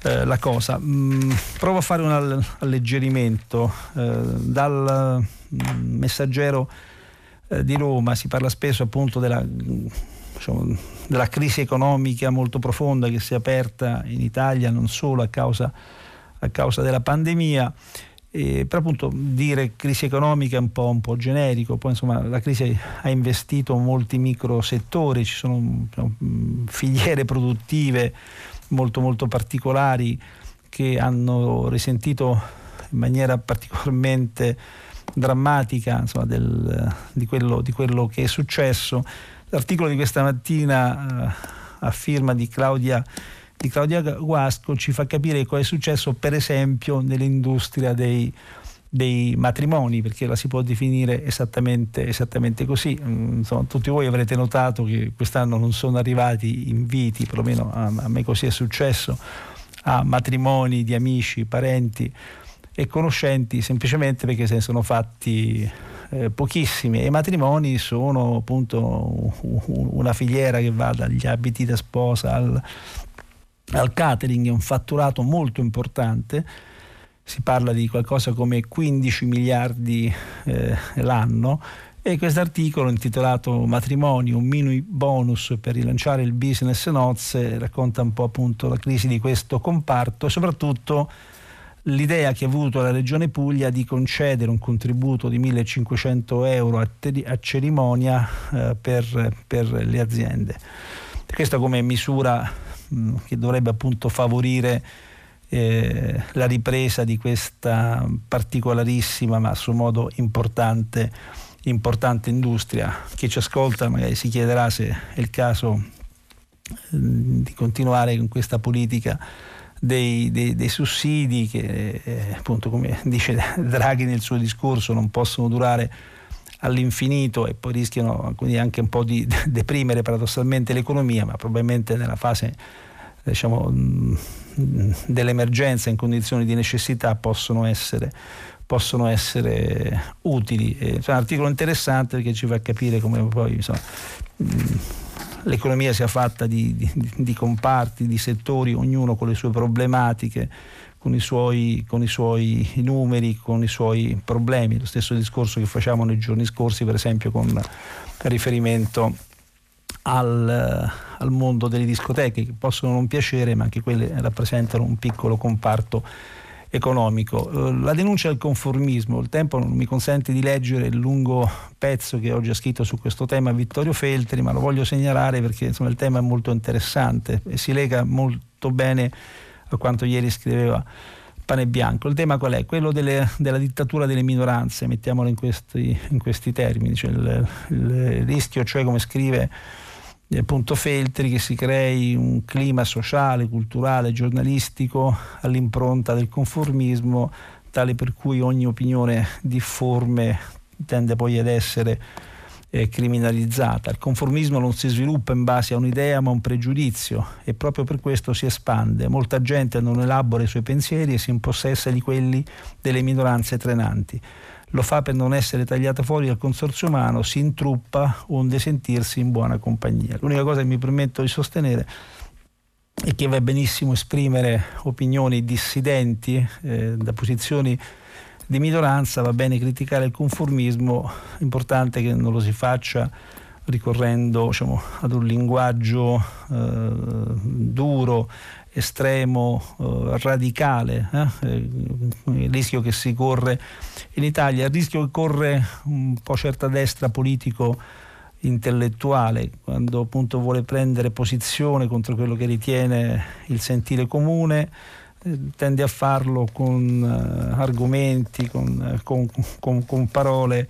eh, la cosa. Mm, provo a fare un all- alleggerimento. Eh, dal mm, Messaggero eh, di Roma si parla spesso appunto della, diciamo, della crisi economica molto profonda che si è aperta in Italia, non solo a causa, a causa della pandemia. Eh, però appunto dire crisi economica è un po', un po' generico. Poi insomma la crisi ha investito molti micro settori, ci sono filiere produttive molto molto particolari che hanno risentito in maniera particolarmente drammatica, insomma, del, di, quello, di quello che è successo. L'articolo di questa mattina eh, a firma di Claudia di Claudia Guasco ci fa capire cosa è successo per esempio nell'industria dei, dei matrimoni, perché la si può definire esattamente, esattamente così. Insomma, tutti voi avrete notato che quest'anno non sono arrivati inviti, perlomeno a, a me così è successo, a matrimoni di amici, parenti e conoscenti, semplicemente perché se ne sono fatti eh, pochissimi. E i matrimoni sono appunto una filiera che va dagli abiti da sposa al al catering, è un fatturato molto importante, si parla di qualcosa come quindici miliardi eh, l'anno. E quest'articolo intitolato Matrimoni, un mini bonus per rilanciare il business nozze, racconta un po' appunto la crisi di questo comparto e soprattutto l'idea che ha avuto la Regione Puglia di concedere un contributo di millecinquecento euro a, te- a cerimonia eh, per, per le aziende. Questa come misura che dovrebbe appunto favorire eh, la ripresa di questa particolarissima ma a suo modo importante, importante industria. Chi ci ascolta magari si chiederà se è il caso eh, di continuare con questa politica Dei, dei, dei sussidi che eh, appunto, come dice Draghi nel suo discorso, non possono durare all'infinito e poi rischiano quindi anche un po' di deprimere paradossalmente l'economia, ma probabilmente nella fase diciamo mh, dell'emergenza, in condizioni di necessità, possono essere, possono essere utili. È un articolo interessante perché ci fa capire come poi insomma, mh, l'economia sia fatta di, di, di comparti, di settori, ognuno con le sue problematiche, con i suoi, con i suoi numeri, con i suoi problemi. Lo stesso discorso che facciamo nei giorni scorsi, per esempio, con riferimento al, al mondo delle discoteche, che possono non piacere, ma anche quelle rappresentano un piccolo comparto economico. La denuncia del conformismo. Il tempo non mi consente di leggere il lungo pezzo che oggi ha scritto su questo tema Vittorio Feltri, ma lo voglio segnalare perché insomma, il tema è molto interessante e si lega molto bene a quanto ieri scriveva Pane Bianco. Il tema qual è? Quello delle, della dittatura delle minoranze, mettiamolo in questi, in questi termini, cioè il, il rischio, cioè come scrive appunto Feltri, che si crei un clima sociale, culturale, giornalistico all'impronta del conformismo, tale per cui ogni opinione difforme tende poi ad essere eh, criminalizzata. Il conformismo non si sviluppa in base a un'idea ma a un pregiudizio, e proprio per questo si espande. Molta gente non elabora i suoi pensieri e si impossessa di quelli delle minoranze trenanti. Lo fa per non essere tagliato fuori dal consorzio umano, si intruppa onde sentirsi in buona compagnia. L'unica cosa che mi permetto di sostenere è che va benissimo esprimere opinioni dissidenti eh, da posizioni di minoranza, va bene criticare il conformismo, l'importante è che non lo si faccia ricorrendo diciamo, ad un linguaggio eh, duro, estremo, eh, radicale, eh? Il rischio che si corre in Italia, il rischio che corre un po' certa destra politico intellettuale, quando appunto vuole prendere posizione contro quello che ritiene il sentire comune, eh, tende a farlo con eh, argomenti, con, con, con, con parole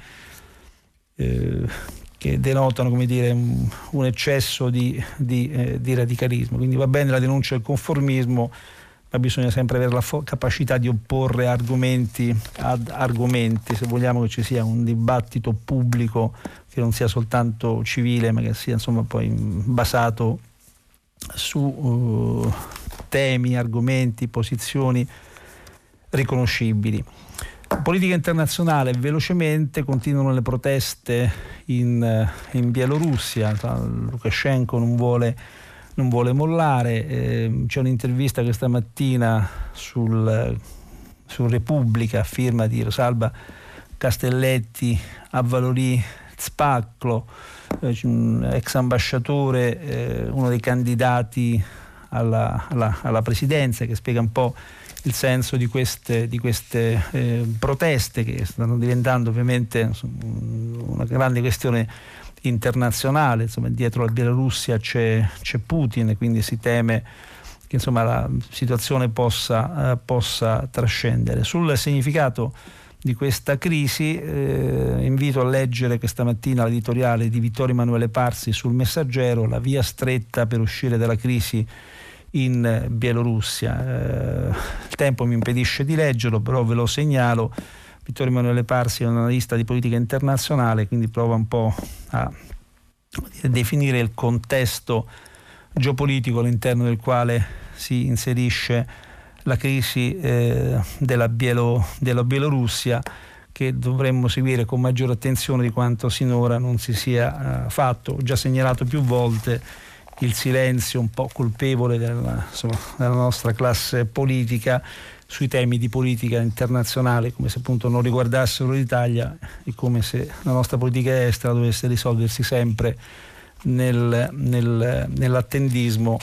eh, che denotano come dire, un, un eccesso di, di, eh, di radicalismo. Quindi va bene la denuncia del conformismo, ma bisogna sempre avere la fo- capacità di opporre argomenti ad argomenti, se vogliamo che ci sia un dibattito pubblico che non sia soltanto civile, ma che sia insomma poi basato su uh, temi, argomenti, posizioni riconoscibili. Politica internazionale, velocemente continuano le proteste in, in Bielorussia, Lukashenko non vuole, non vuole mollare, eh, c'è un'intervista questa mattina sul, su Repubblica, firma di Rosalba Castelletti a Valori Spaclo, eh, ex ambasciatore, eh, uno dei candidati alla, alla, alla presidenza, che spiega un po' il senso di queste, di queste eh, proteste che stanno diventando ovviamente una grande questione internazionale. Insomma, dietro la Bielorussia c'è, c'è Putin e quindi si teme che insomma, la situazione possa, eh, possa trascendere. Sul significato di questa crisi eh, invito a leggere questa mattina l'editoriale di Vittorio Emanuele Parsi sul Messaggero, la via stretta per uscire dalla crisi in Bielorussia. Eh, il tempo mi impedisce di leggerlo, però ve lo segnalo. Vittorio Emanuele Parsi è un analista di politica internazionale, quindi prova un po' a definire il contesto geopolitico all'interno del quale si inserisce la crisi eh, della, Bielo, della Bielorussia, che dovremmo seguire con maggiore attenzione di quanto sinora non si sia eh, fatto. Ho già segnalato più volte il silenzio un po' colpevole della, insomma, della nostra classe politica sui temi di politica internazionale, come se appunto non riguardassero l'Italia e come se la nostra politica estera dovesse risolversi sempre nel, nel, nell'attendismo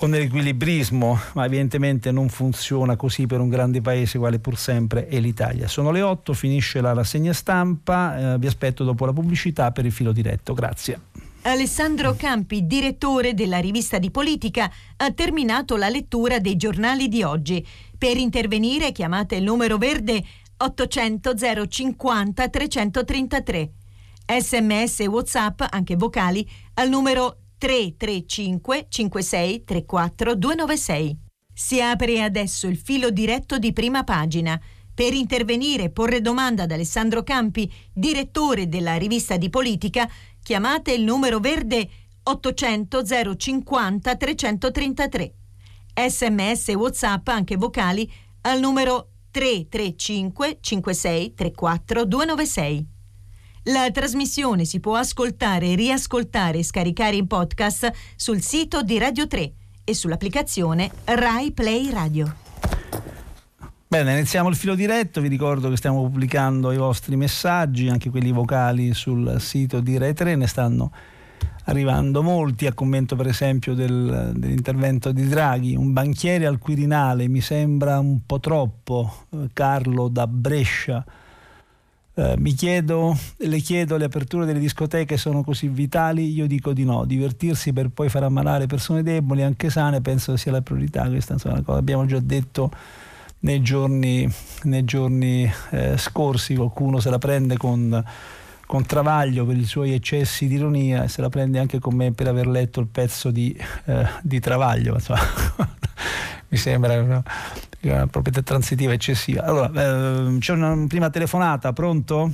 o nell'equilibrismo, ma evidentemente non funziona così per un grande paese quale pur sempre è l'Italia. Sono le otto, finisce la rassegna stampa, eh, vi aspetto dopo la pubblicità per il filo diretto. Grazie. Alessandro Campi, direttore della rivista di politica, ha terminato la lettura dei giornali di oggi. Per intervenire chiamate il numero verde ottocento zero cinquanta trecentotrentatré. Sms e WhatsApp, anche vocali, al numero tre tre cinque cinque sei tre quattro due nove sei. Si apre adesso il filo diretto di Prima Pagina. Per intervenire e porre domanda ad Alessandro Campi, direttore della rivista di politica, chiamate il numero verde ottocento zero cinquanta trecentotrentatré. Sms e WhatsApp, anche vocali, al numero tre tre cinque cinque sei tre quattro due nove sei. La trasmissione si può ascoltare, riascoltare e scaricare in podcast sul sito di Radio tre e sull'applicazione Rai Play Radio. Bene, iniziamo il filo diretto. Vi ricordo che stiamo pubblicando i vostri messaggi, anche quelli vocali, sul sito di Rai tre. Ne stanno arrivando molti, a commento per esempio del, dell'intervento di Draghi. Un banchiere al Quirinale mi sembra un po' troppo. Carlo da Brescia. Uh, mi chiedo, le chiedo, le aperture delle discoteche sono così vitali? Io dico di no. Divertirsi per poi far ammalare persone deboli, anche sane, penso sia la priorità. Questa, insomma, è una cosa abbiamo già detto nei giorni, nei giorni eh, scorsi. Qualcuno se la prende con, con Travaglio per i suoi eccessi di ironia, e se la prende anche con me per aver letto il pezzo di, eh, di Travaglio, insomma. Mi sembra una, una proprietà transitiva eccessiva. Allora, eh, c'è una prima telefonata, pronto?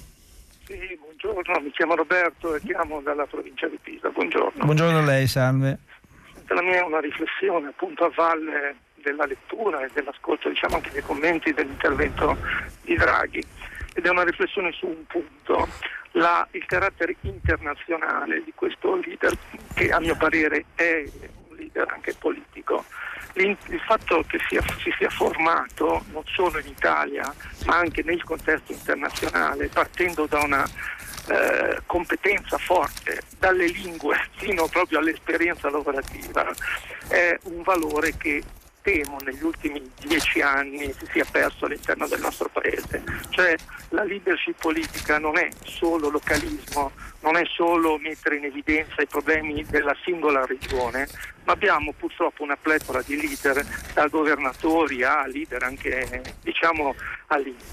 Sì, buongiorno, mi chiamo Roberto e chiamo dalla provincia di Pisa. Buongiorno. Buongiorno a lei, salve. La mia è una riflessione appunto a valle della lettura e dell'ascolto, diciamo, anche dei commenti dell'intervento di Draghi, ed è una riflessione su un punto, la, il carattere internazionale di questo leader, che a mio parere è un leader anche politico. Il fatto che sia, si sia formato non solo in Italia ma anche nel contesto internazionale, partendo da una eh, competenza forte, dalle lingue fino proprio all'esperienza lavorativa, è un valore che temo negli ultimi dieci anni si sia perso all'interno del nostro paese. Cioè la leadership politica non è solo localismo, non è solo mettere in evidenza i problemi della singola regione, ma abbiamo purtroppo una pletora di leader, da governatori a leader anche, diciamo,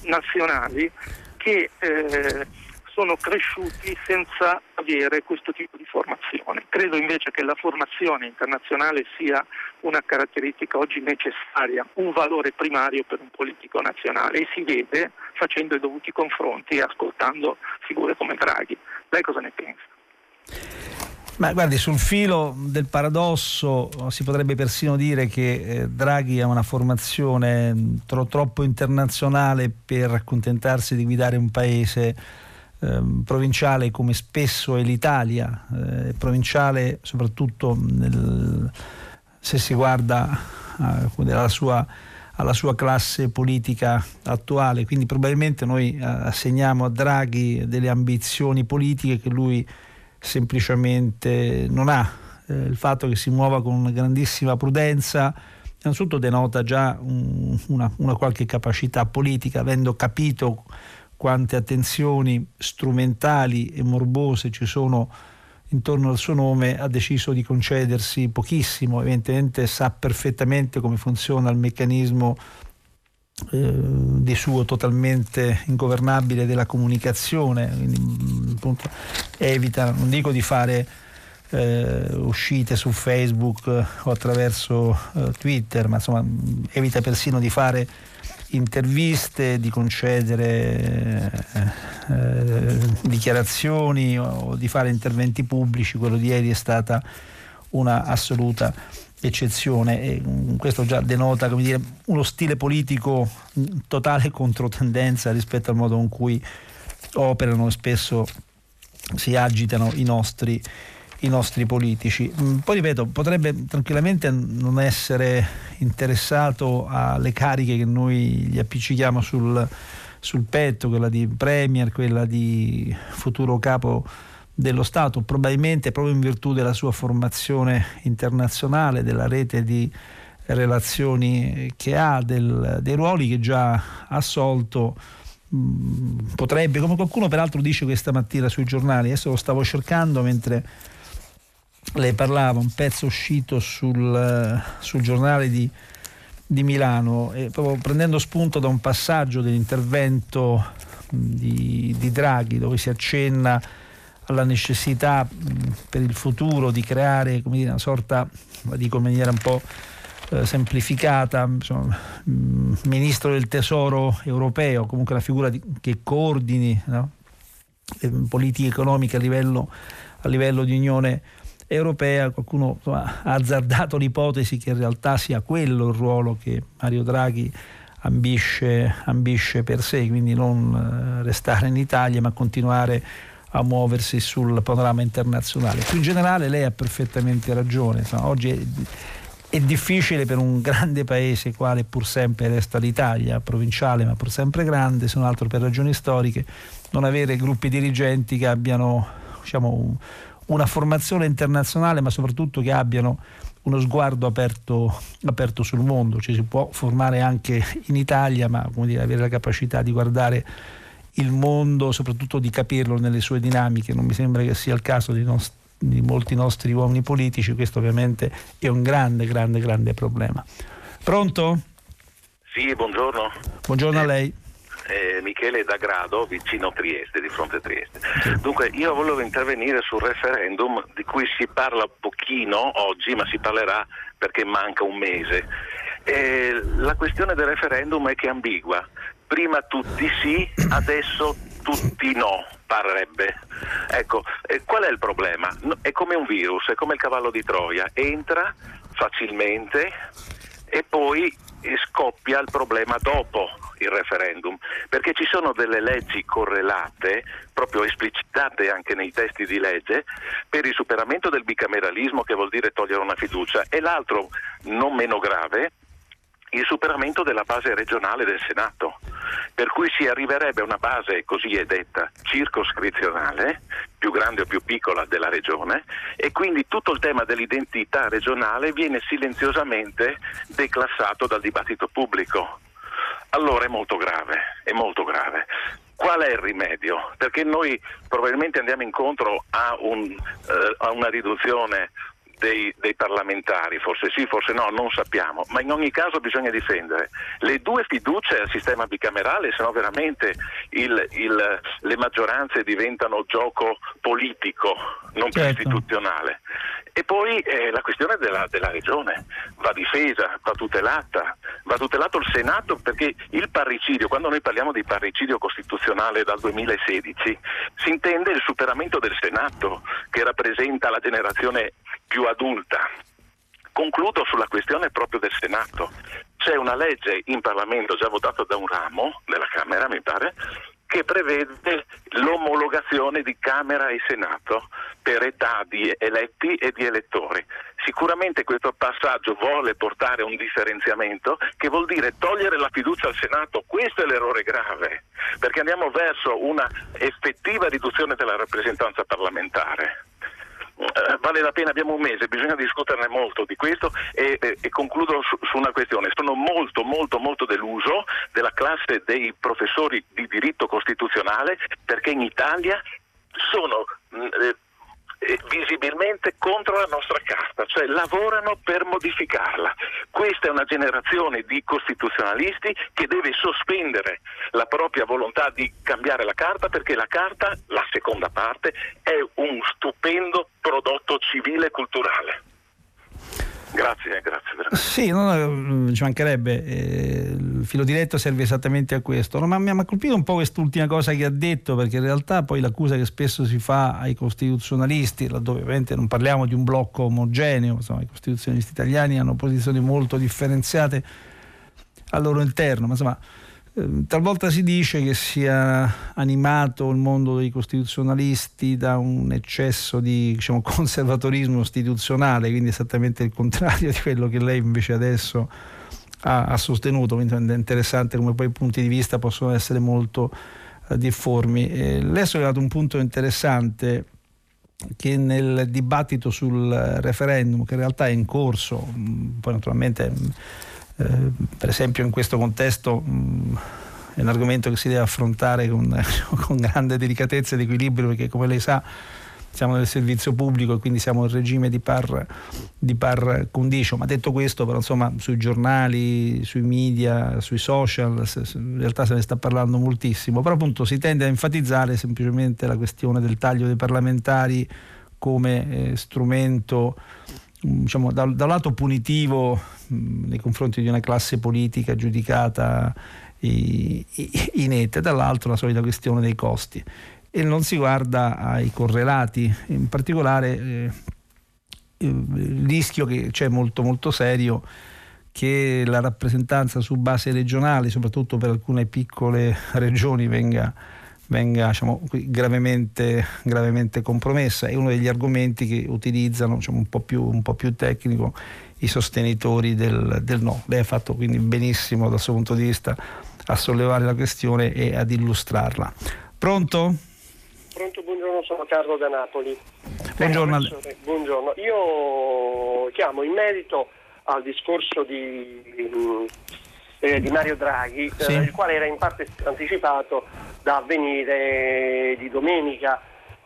nazionali, che eh, sono cresciuti senza avere questo tipo di formazione. Credo invece che la formazione internazionale sia una caratteristica oggi necessaria, un valore primario per un politico nazionale, e si vede facendo i dovuti confronti e ascoltando figure come Draghi. Lei cosa ne pensa? Ma guardi, sul filo del paradosso si potrebbe persino dire che Draghi ha una formazione tro- troppo internazionale per accontentarsi di guidare un paese provinciale come spesso è l'Italia, eh, provinciale soprattutto nel, se si guarda eh, alla, sua, alla sua classe politica attuale. Quindi probabilmente noi assegniamo a Draghi delle ambizioni politiche che lui semplicemente non ha. Eh, il fatto che si muova con grandissima prudenza innanzitutto denota già un, una, una qualche capacità politica, avendo capito quante attenzioni strumentali e morbose ci sono intorno al suo nome, ha deciso di concedersi pochissimo. Evidentemente sa perfettamente come funziona il meccanismo eh, di suo totalmente ingovernabile della comunicazione, quindi appunto, evita, non dico di fare eh, uscite su Facebook o attraverso eh, Twitter, ma insomma evita persino di fare interviste, di concedere eh, eh, dichiarazioni o di fare interventi pubblici. Quello di ieri è stata una assoluta eccezione, e questo già denota, come dire, uno stile politico in totale controtendenza rispetto al modo in cui operano e spesso si agitano i nostri i nostri politici. Poi ripeto, potrebbe tranquillamente non essere interessato alle cariche che noi gli appiccichiamo sul, sul petto, quella di premier, quella di futuro capo dello Stato, probabilmente proprio in virtù della sua formazione internazionale, della rete di relazioni che ha, del, dei ruoli che già ha assolto. Potrebbe, come qualcuno peraltro dice questa mattina sui giornali, adesso lo stavo cercando mentre lei parlava, un pezzo uscito sul, sul giornale di, di Milano, e proprio prendendo spunto da un passaggio dell'intervento di, di Draghi, dove si accenna alla necessità per il futuro di creare, come dire, una sorta, la dico in maniera un po' eh, semplificata, insomma, mh, ministro del tesoro europeo, comunque la figura di, che coordini, no? Le politiche economiche a livello, a livello di Unione Europea. Qualcuno, insomma, ha azzardato l'ipotesi che in realtà sia quello il ruolo che Mario Draghi ambisce, ambisce per sé, quindi non restare in Italia ma continuare a muoversi sul panorama internazionale. Più in generale lei ha perfettamente ragione, insomma, oggi è, è difficile per un grande paese, quale pur sempre resta l'Italia, provinciale ma pur sempre grande, se non altro per ragioni storiche, non avere gruppi dirigenti che abbiano, diciamo, un, una formazione internazionale, ma soprattutto che abbiano uno sguardo aperto, aperto sul mondo. Ci si può formare anche in Italia, ma, come dire, avere la capacità di guardare il mondo, soprattutto di capirlo nelle sue dinamiche, non mi sembra che sia il caso di, nost- di molti nostri uomini politici. Questo ovviamente è un grande, grande, grande problema. Pronto? Sì, buongiorno. Buongiorno eh, a lei. Eh, Michele da Grado, vicino Trieste, di fronte a Trieste. Okay. Dunque, io volevo intervenire sul referendum di cui si parla pochino oggi, ma si parlerà perché manca un mese. Eh, la questione del referendum è che è ambigua. Prima tutti sì, adesso tutti no, parrebbe. Ecco, eh, qual è il problema? No, è come un virus, è come il cavallo di Troia, entra facilmente e poi scoppia il problema dopo il referendum, perché ci sono delle leggi correlate, proprio esplicitate anche nei testi di legge, per il superamento del bicameralismo, che vuol dire togliere una fiducia, e l'altro, non meno grave, il superamento della base regionale del Senato, per cui si arriverebbe a una base, così è detta, circoscrizionale, più grande o più piccola della regione, e quindi tutto il tema dell'identità regionale viene silenziosamente declassato dal dibattito pubblico. Allora è molto grave, è molto grave. Qual è il rimedio? Perché noi probabilmente andiamo incontro a, un, eh, a una riduzione Dei, dei parlamentari, forse sì, forse no, non sappiamo, ma in ogni caso bisogna difendere le due fiducie al sistema bicamerale, se no veramente il, il, le maggioranze diventano gioco politico, non certo. più istituzionale. E poi eh, la questione della, della regione va difesa, va tutelata, va tutelato il Senato, perché il parricidio, quando noi parliamo di parricidio costituzionale dal duemilasedici, si intende il superamento del Senato, che rappresenta la generazione più adulta. Concludo sulla questione proprio del Senato. C'è una legge in Parlamento già votata da un ramo della Camera, mi pare, che prevede l'omologazione di Camera e Senato per età di eletti e di elettori. Sicuramente questo passaggio vuole portare a un differenziamento, che vuol dire togliere la fiducia al Senato. Questo è l'errore grave, perché andiamo verso una effettiva riduzione della rappresentanza parlamentare. Vale la pena, abbiamo un mese, bisogna discuterne molto di questo, e, e, e concludo su, su una questione. Sono molto molto molto deluso della classe dei professori di diritto costituzionale, perché in Italia sono eh, visibilmente contro la nostra casta, cioè lavorano per modificarla. Questa è una generazione di costituzionalisti che deve sospendere la propria volontà di cambiare la carta, perché la carta, la seconda parte, è un stupendo prodotto civile e culturale. Grazie, grazie veramente. Sì, non, non ci mancherebbe, eh, il filo diretto serve esattamente a questo. No, ma mi ha colpito un po' quest'ultima cosa che ha detto, perché in realtà poi l'accusa che spesso si fa ai costituzionalisti, laddove ovviamente non parliamo di un blocco omogeneo, insomma, i costituzionalisti italiani hanno posizioni molto differenziate al loro interno, ma insomma, talvolta si dice che sia animato il mondo dei costituzionalisti da un eccesso di, diciamo, conservatorismo istituzionale, quindi esattamente il contrario di quello che lei invece adesso ha, ha sostenuto. Quindi è interessante come poi i punti di vista possono essere molto eh, difformi. Eh, lei ha sollevato un punto interessante, che nel dibattito sul referendum, che in realtà è in corso, mh, poi naturalmente... Mh, Eh, per esempio in questo contesto mh, è un argomento che si deve affrontare con, con grande delicatezza ed equilibrio, perché, come lei sa, siamo nel servizio pubblico e quindi siamo in regime di par, di par condicio. Ma detto questo, però, insomma, sui giornali, sui media, sui social, in realtà se ne sta parlando moltissimo, però appunto si tende a enfatizzare semplicemente la questione del taglio dei parlamentari come eh, strumento, diciamo, da, da un lato punitivo mh, nei confronti di una classe politica giudicata i, i, inetta, dall'altro la solita questione dei costi, e non si guarda ai correlati, in particolare eh, il rischio che c'è molto molto serio che la rappresentanza su base regionale, soprattutto per alcune piccole regioni, venga venga diciamo, gravemente, gravemente compromessa. È uno degli argomenti che utilizzano, diciamo, un po' più, un po' più tecnico, i sostenitori del, del no. Lei ha fatto quindi benissimo dal suo punto di vista a sollevare la questione e ad illustrarla. Pronto? Pronto, buongiorno, sono Carlo da Napoli. Buongiorno. Eh, buongiorno. Io chiamo in merito al discorso di... di Eh, di Mario Draghi, sì. eh, il quale era in parte anticipato da Avvenire di domenica.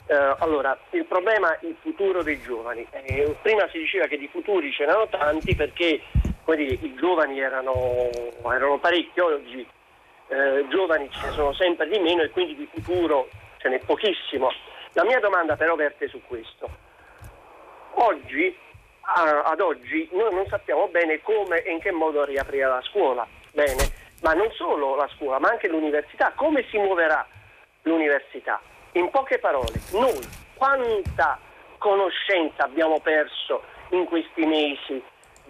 Eh, allora, il problema è il futuro dei giovani. Eh, prima si diceva che di futuri c'erano tanti, perché dire, i giovani erano, erano parecchi. Oggi eh, giovani ce ne sono sempre di meno e quindi di futuro ce n'è pochissimo. La mia domanda però verte su questo. Oggi, a, ad oggi, noi non sappiamo bene come e in che modo riaprire la scuola. Bene, ma non solo la scuola, ma anche l'università. Come si muoverà l'università? In poche parole, noi quanta conoscenza abbiamo perso in questi mesi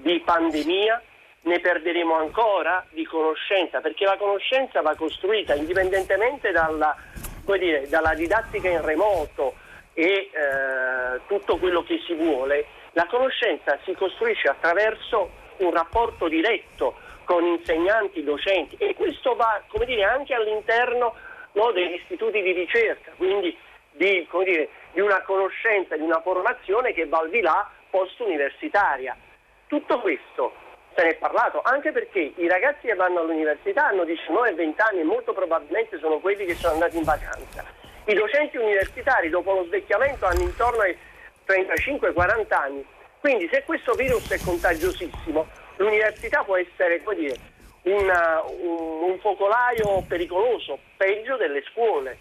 di pandemia? Ne perderemo ancora di conoscenza, perché la conoscenza va costruita indipendentemente dalla, come dire, dalla didattica in remoto e eh, tutto quello che si vuole. La conoscenza si costruisce attraverso un rapporto diretto con insegnanti, docenti, e questo va, come dire, anche all'interno, no, degli istituti di ricerca, quindi di, come dire, di una conoscenza, di una formazione che va al di là post-universitaria. Tutto questo se ne è parlato, anche perché i ragazzi che vanno all'università hanno diciannove venti anni e molto probabilmente sono quelli che sono andati in vacanza. I docenti universitari dopo lo svecchiamento hanno intorno ai trentacinque quaranta anni, quindi se questo virus è contagiosissimo, l'università può essere, come dire, una, un, un focolaio pericoloso, peggio delle scuole.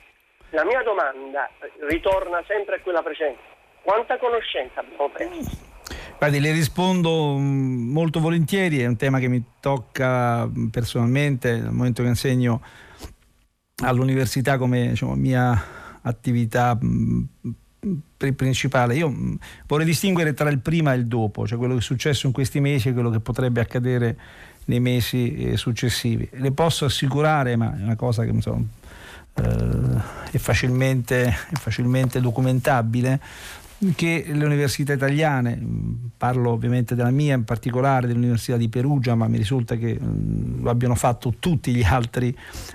La mia domanda ritorna sempre a quella precedente: quanta conoscenza abbiamo perso? Guardi, le rispondo molto volentieri, è un tema che mi tocca personalmente dal momento che insegno all'università come, diciamo, mia attività principale. Io vorrei distinguere tra il prima e il dopo, cioè quello che è successo in questi mesi e quello che potrebbe accadere nei mesi successivi. Le posso assicurare, ma è una cosa che, insomma, è facilmente, è facilmente documentabile, che le università italiane, parlo ovviamente della mia in particolare, dell'Università di Perugia, ma mi risulta che lo abbiano fatto tutti gli altri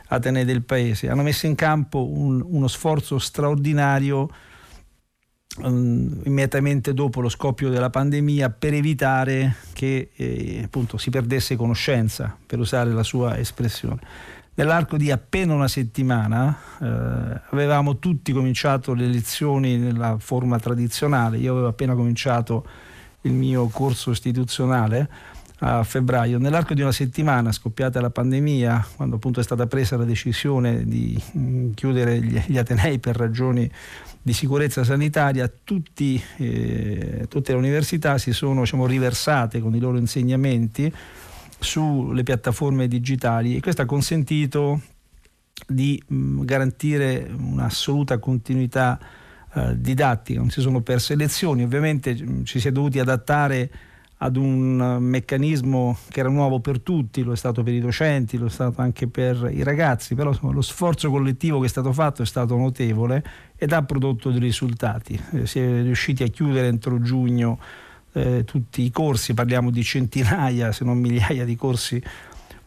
atenei del paese, hanno messo in campo un, uno sforzo straordinario Um, immediatamente dopo lo scoppio della pandemia, per evitare che eh, appunto si perdesse conoscenza, per usare la sua espressione. Nell'arco di appena una settimana eh, avevamo tutti cominciato le lezioni nella forma tradizionale. Io avevo appena cominciato il mio corso istituzionale a febbraio. Nell'arco di una settimana, scoppiata la pandemia, quando appunto è stata presa la decisione di mh, chiudere gli, gli atenei per ragioni di sicurezza sanitaria, tutti, eh, tutte le università si sono, diciamo, riversate con i loro insegnamenti sulle piattaforme digitali, e questo ha consentito di mh, garantire un'assoluta continuità eh, didattica. Non si sono perse lezioni, ovviamente mh, ci si è dovuti adattare ad un meccanismo che era nuovo per tutti, lo è stato per i docenti, lo è stato anche per i ragazzi, però insomma, lo sforzo collettivo che è stato fatto è stato notevole ed ha prodotto dei risultati. Eh, si è riusciti a chiudere entro giugno eh, tutti i corsi, parliamo di centinaia se non migliaia di corsi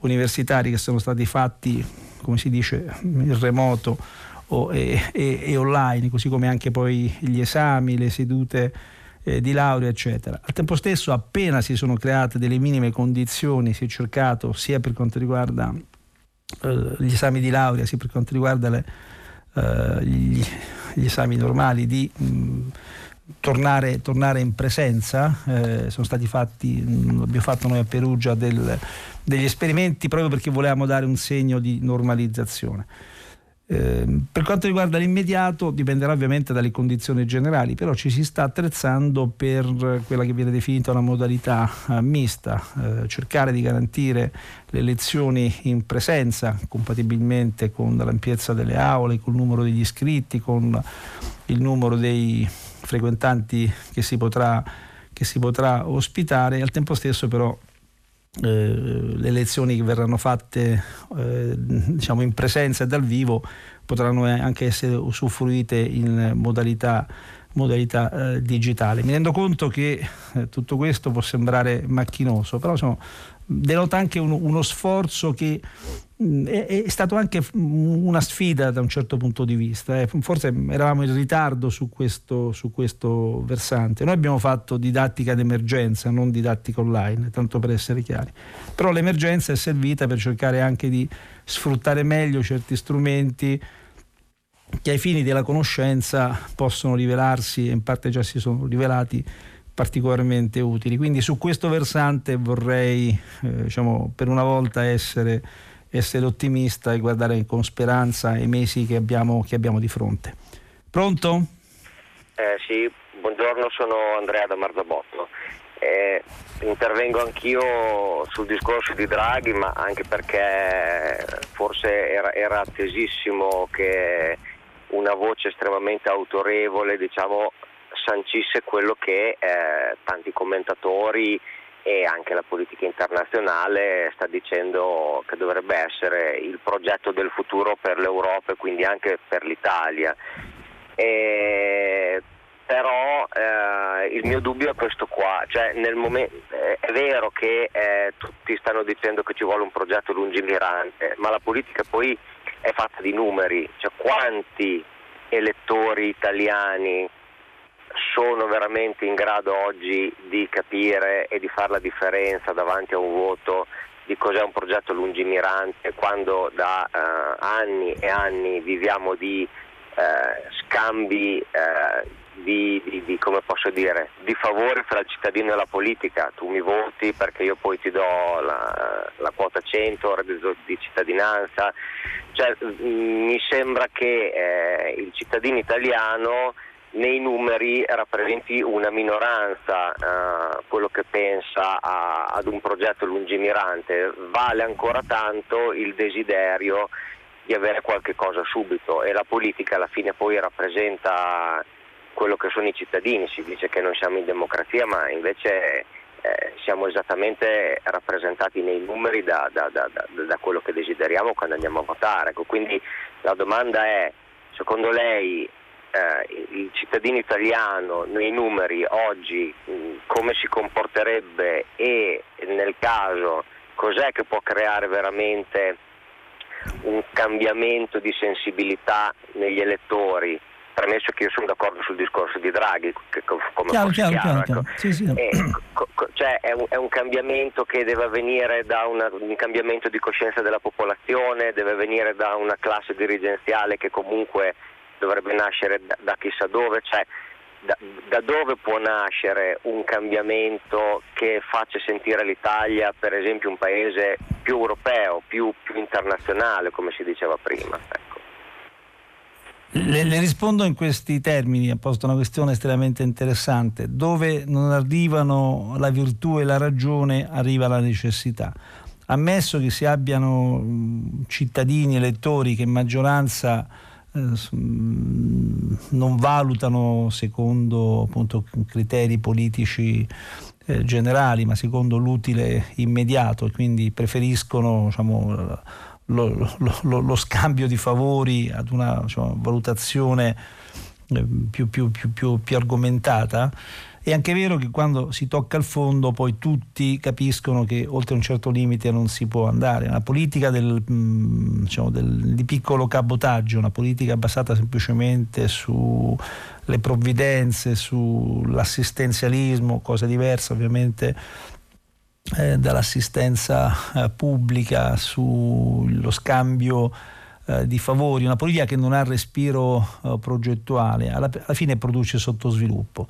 universitari che sono stati fatti, come si dice, in remoto o, e, e, e online, così come anche poi gli esami, le sedute Eh, di laurea, eccetera. Al tempo stesso, appena si sono create delle minime condizioni, si è cercato, sia per quanto riguarda eh, gli esami di laurea, sia per quanto riguarda le, eh, gli, gli esami normali, di mh, tornare, tornare in presenza. Eh, sono stati fatti, mh, abbiamo fatto noi a Perugia del, degli esperimenti proprio perché volevamo dare un segno di normalizzazione. Eh, per quanto riguarda l'immediato, dipenderà ovviamente dalle condizioni generali, però ci si sta attrezzando per quella che viene definita una modalità eh, mista, eh, cercare di garantire le lezioni in presenza, compatibilmente con l'ampiezza delle aule, col numero degli iscritti, con il numero dei frequentanti che si potrà, che si potrà ospitare, e al tempo stesso però Eh, le lezioni che verranno fatte eh, diciamo in presenza e dal vivo potranno anche essere usufruite in modalità, modalità eh, digitale. Mi rendo conto che eh, tutto questo può sembrare macchinoso, però insomma, denota anche un, uno sforzo che mh, è, è stato anche una sfida da un certo punto di vista. Eh. Forse eravamo in ritardo su questo, su questo versante. Noi abbiamo fatto didattica d'emergenza, non didattica online, tanto per essere chiari. Però l'emergenza è servita per cercare anche di sfruttare meglio certi strumenti che ai fini della conoscenza possono rivelarsi, e in parte già si sono rivelati, particolarmente utili. Quindi su questo versante vorrei eh, diciamo, per una volta essere, essere ottimista e guardare con speranza i mesi che abbiamo, che abbiamo di fronte. Pronto? Eh, sì, buongiorno, sono Andrea da Marzabotto. Eh, intervengo anch'io sul discorso di Draghi, ma anche perché forse era, era attesissimo che una voce estremamente autorevole, diciamo, sancisse quello che eh, tanti commentatori e anche la politica internazionale sta dicendo che dovrebbe essere il progetto del futuro per l'Europa e quindi anche per l'Italia. E però eh, il mio dubbio è questo qua, cioè nel momento eh, è vero che eh, tutti stanno dicendo che ci vuole un progetto lungimirante, ma la politica poi è fatta di numeri, cioè quanti elettori italiani sono veramente in grado oggi di capire e di fare la differenza davanti a un voto di cos'è un progetto lungimirante, quando da eh, anni e anni viviamo di eh, scambi eh, di, di, di, come posso dire, di favori fra il cittadino e la politica. Tu mi voti perché io poi ti do la, la quota cento, reddito di cittadinanza. Cioè, mi sembra che eh, il cittadino italiano nei numeri rappresenti una minoranza, eh, quello che pensa a, ad un progetto lungimirante. Vale ancora tanto il desiderio di avere qualche cosa subito, e la politica alla fine poi rappresenta quello che sono i cittadini. Si dice che noi siamo in democrazia, ma invece eh, siamo esattamente rappresentati nei numeri da, da, da, da, da quello che desideriamo quando andiamo a votare. Ecco, quindi la domanda è, secondo lei, Eh, il cittadino italiano nei numeri oggi mh, come si comporterebbe, e nel caso cos'è che può creare veramente un cambiamento di sensibilità negli elettori? Premesso che io sono d'accordo sul discorso di Draghi, che, come chiaro, chiaro, chiaro, chiaro. Ecco. Sì, sì. E, co, co, cioè è un, è un cambiamento che deve avvenire da una, un cambiamento di coscienza della popolazione, deve venire da una classe dirigenziale che comunque dovrebbe nascere da, da chissà dove, cioè da, da dove può nascere un cambiamento che faccia sentire l'Italia, per esempio, un paese più europeo, più, più internazionale, come si diceva prima. Ecco. Le, le rispondo in questi termini, ha posto una questione estremamente interessante. Dove non arrivano la virtù e la ragione, arriva la necessità. Ammesso che si abbiano cittadini, elettori che in maggioranza non valutano secondo appunto criteri politici eh, generali, ma secondo l'utile immediato, e quindi preferiscono, diciamo, lo, lo, lo scambio di favori ad una, diciamo, valutazione eh, più, più, più, più, più argomentata. È anche vero che quando si tocca il fondo poi tutti capiscono che oltre un certo limite non si può andare. Una politica del, diciamo, del, di piccolo cabotaggio, una politica basata semplicemente sulle provvidenze, sull'assistenzialismo, cosa diversa ovviamente eh, dall'assistenza eh, pubblica, sullo scambio eh, di favori, una politica che non ha respiro eh, progettuale, alla, alla fine produce sottosviluppo.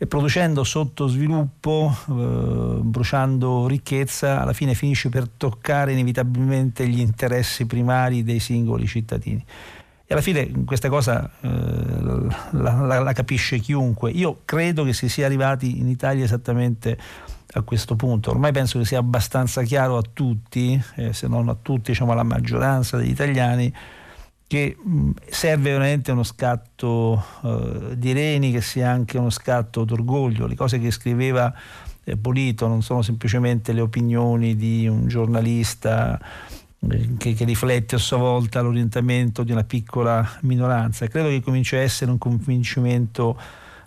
E producendo sottosviluppo, eh, bruciando ricchezza, alla fine finisce per toccare inevitabilmente gli interessi primari dei singoli cittadini. E alla fine questa cosa eh, la, la, la capisce chiunque. Io credo che si sia arrivati in Italia esattamente a questo punto. Ormai penso che sia abbastanza chiaro a tutti, eh, se non a tutti, diciamo alla maggioranza degli italiani, che serve veramente uno scatto eh, di reni, che sia anche uno scatto d'orgoglio. Le cose che scriveva eh, Polito non sono semplicemente le opinioni di un giornalista eh, che, che riflette a sua volta l'orientamento di una piccola minoranza. Credo che cominci a essere un convincimento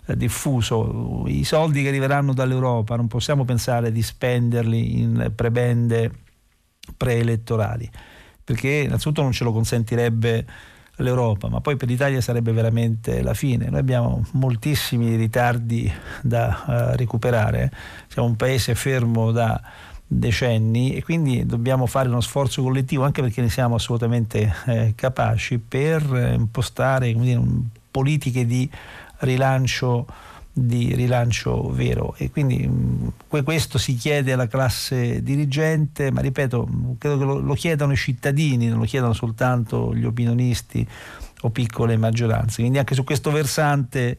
eh, diffuso. I soldi che arriveranno dall'Europa non possiamo pensare di spenderli in prebende preelettorali, perché innanzitutto non ce lo consentirebbe l'Europa, ma poi per l'Italia sarebbe veramente la fine. Noi abbiamo moltissimi ritardi da uh, recuperare, siamo un paese fermo da decenni e quindi dobbiamo fare uno sforzo collettivo, anche perché ne siamo assolutamente eh, capaci, per eh, impostare, come dire, un, politiche di rilancio di rilancio vero. E quindi mh, questo si chiede alla classe dirigente, ma ripeto, credo che lo, lo chiedano i cittadini, non lo chiedano soltanto gli opinionisti o piccole maggioranze. Quindi anche su questo versante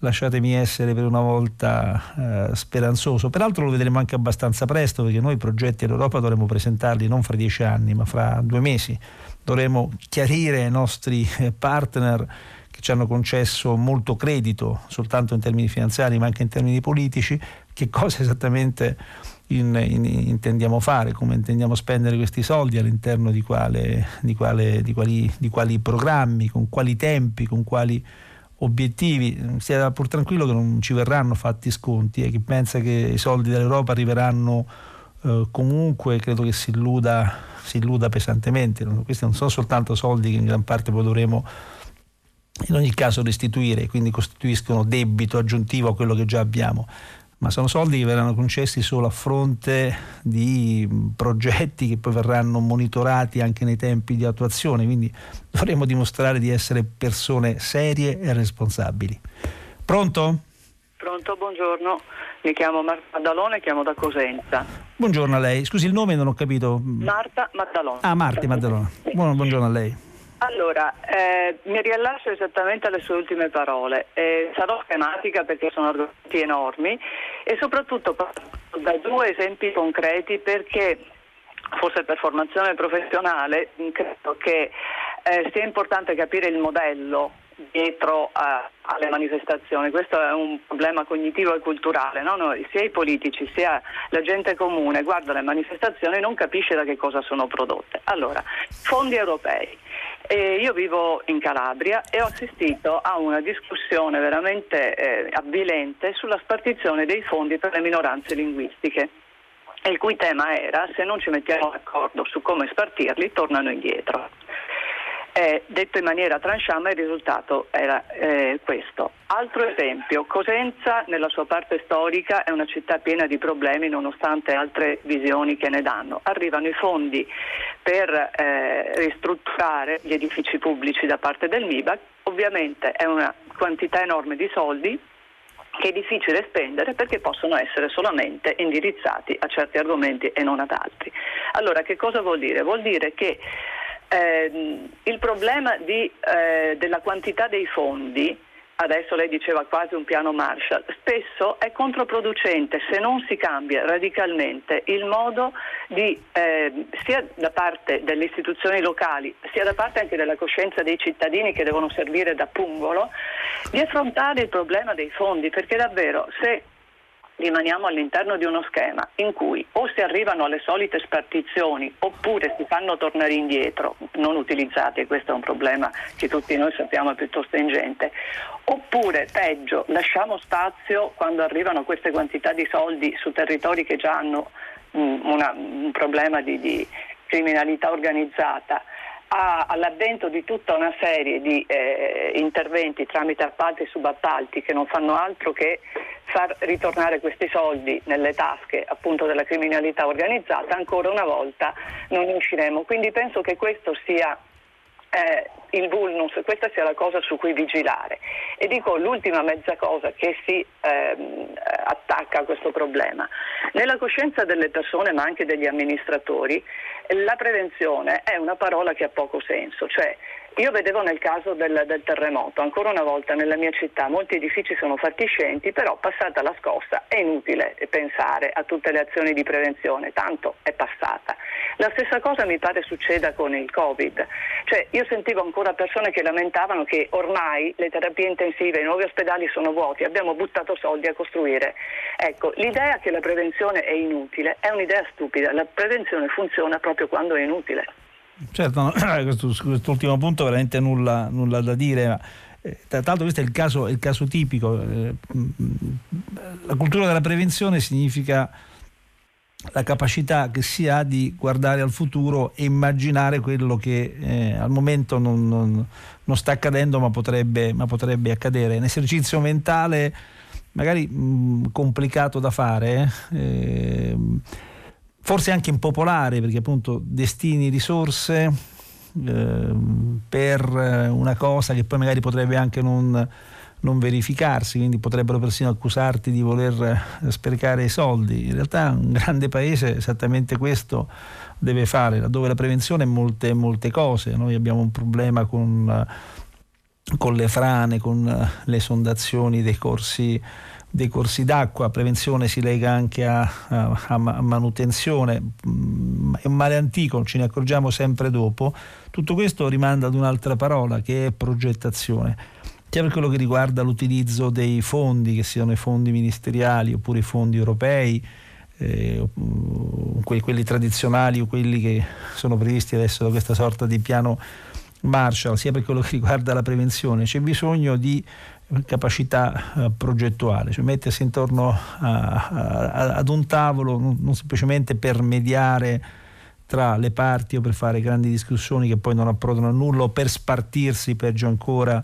lasciatemi essere per una volta eh, speranzoso. Peraltro lo vedremo anche abbastanza presto, perché noi i progetti all'Europa dovremo presentarli non fra dieci anni ma fra due mesi. Dovremo chiarire ai nostri partner che ci hanno concesso molto credito, soltanto in termini finanziari ma anche in termini politici, che cosa esattamente in, in, intendiamo fare, come intendiamo spendere questi soldi, all'interno di, quale, di, quale, di, quali, di quali programmi, con quali tempi, con quali obiettivi. Sia pur tranquillo che non ci verranno fatti sconti, e chi pensa che i soldi dall'Europa arriveranno eh, comunque credo che si illuda, si illuda pesantemente. Questi non sono soltanto soldi che in gran parte poi dovremo in ogni caso restituire, quindi costituiscono debito aggiuntivo a quello che già abbiamo, ma sono soldi che verranno concessi solo a fronte di progetti che poi verranno monitorati anche nei tempi di attuazione. Quindi dovremo dimostrare di essere persone serie e responsabili. Pronto? Pronto, buongiorno. Mi chiamo Marta Maddalone, chiamo da Cosenza. Buongiorno a lei. Scusi, il nome non ho capito. Marta Maddalone. Ah, Marti Maddalone. Buon, buongiorno a lei. Allora, eh, mi riallaccio esattamente alle sue ultime parole. Eh, sarò schematica perché sono argomenti enormi e soprattutto parto da due esempi concreti, perché forse per formazione professionale credo che eh, sia importante capire il modello dietro a, alle manifestazioni. Questo è un problema cognitivo e culturale, no? Noi, sia i politici sia la gente comune, guarda le manifestazioni e non capisce da che cosa sono prodotte. Allora, fondi europei. E io vivo in Calabria e ho assistito a una discussione veramente eh, avvilente sulla spartizione dei fondi per le minoranze linguistiche, il cui tema era: se non ci mettiamo d'accordo su come spartirli, tornano indietro. Eh, detto in maniera tranchama, il risultato era eh, questo. Altro esempio, Cosenza nella sua parte storica è una città piena di problemi, nonostante altre visioni che ne danno. Arrivano i fondi per eh, ristrutturare gli edifici pubblici da parte del M I B A C, ovviamente è una quantità enorme di soldi che è difficile spendere perché possono essere solamente indirizzati a certi argomenti e non ad altri. Allora, che cosa vuol dire? Vuol dire che Eh, il problema di, eh, della quantità dei fondi, adesso lei diceva quasi un piano Marshall, spesso è controproducente se non si cambia radicalmente il modo di, eh, sia da parte delle istituzioni locali, sia da parte anche della coscienza dei cittadini che devono servire da pungolo, di affrontare il problema dei fondi, perché davvero se rimaniamo all'interno di uno schema in cui o si arrivano alle solite spartizioni oppure si fanno tornare indietro, non utilizzati, e questo è un problema che tutti noi sappiamo è piuttosto ingente, oppure peggio lasciamo spazio, quando arrivano queste quantità di soldi, su territori che già hanno mh, una, un problema di, di criminalità organizzata, a, all'avvento di tutta una serie di eh, interventi tramite appalti e subappalti che non fanno altro che far ritornare questi soldi nelle tasche appunto della criminalità organizzata, ancora una volta non usciremo. Quindi penso che questo sia eh, il vulnus, questa sia la cosa su cui vigilare. E dico l'ultima mezza cosa che si ehm, attacca a questo problema. Nella coscienza delle persone, ma anche degli amministratori, la prevenzione è una parola che ha poco senso. Cioè, io vedevo nel caso del, del terremoto, ancora una volta nella mia città molti edifici sono fatiscenti, però passata la scossa è inutile pensare a tutte le azioni di prevenzione, tanto è passata. La stessa cosa mi pare succeda con il Covid. Cioè, io sentivo ancora persone che lamentavano che ormai le terapie intensive, i nuovi ospedali sono vuoti, abbiamo buttato soldi a costruire. Ecco, l'idea che la prevenzione è inutile è un'idea stupida, la prevenzione funziona proprio quando è inutile. Certo, quest'ultimo punto veramente nulla, nulla da dire, ma eh, tra l'altro questo è il caso, il caso tipico. Eh, la cultura della prevenzione significa la capacità che si ha di guardare al futuro e immaginare quello che eh, al momento non, non, non sta accadendo ma potrebbe, ma potrebbe accadere. È un esercizio mentale magari mh, complicato da fare, eh, forse anche impopolare, perché appunto destini risorse eh, per una cosa che poi magari potrebbe anche non, non verificarsi, quindi potrebbero persino accusarti di voler sprecare i soldi. In realtà un grande paese esattamente questo deve fare, laddove la prevenzione è molte, molte cose. Noi abbiamo un problema con, con le frane, con le esondazioni dei corsi dei corsi d'acqua, prevenzione si lega anche a, a, a manutenzione, è un male antico, ce ne accorgiamo sempre dopo. Tutto questo rimanda ad un'altra parola che è progettazione, sia per quello che riguarda l'utilizzo dei fondi, che siano i fondi ministeriali oppure i fondi europei, eh, quelli, quelli tradizionali o quelli che sono previsti adesso da questa sorta di piano Marshall, sia per quello che riguarda la prevenzione. C'è bisogno di capacità eh, progettuale, cioè mettersi intorno a, a, ad un tavolo, non, non semplicemente per mediare tra le parti o per fare grandi discussioni che poi non approdano a nulla, o per spartirsi peggio ancora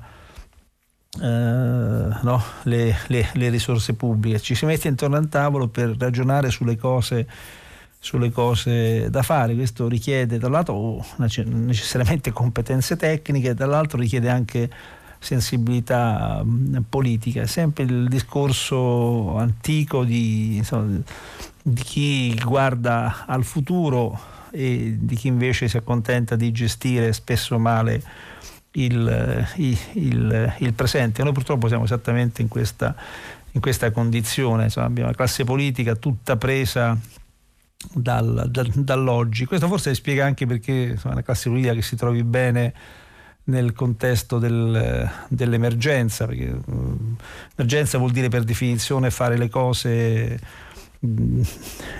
eh, no, le, le, le risorse pubbliche. Ci si mette intorno al tavolo per ragionare sulle cose sulle cose da fare. Questo richiede da un lato necessariamente competenze tecniche, dall'altro richiede anche sensibilità politica. È sempre il discorso antico di, insomma, di chi guarda al futuro e di chi invece si accontenta di gestire spesso male il, il, il, il presente. Noi purtroppo siamo esattamente in questa, in questa condizione, insomma, abbiamo una classe politica tutta presa dal, dal, dall'oggi. Questo forse spiega anche perché, insomma, la classe politica che si trovi bene nel contesto del, dell'emergenza, perché mh, emergenza vuol dire per definizione fare le cose mh,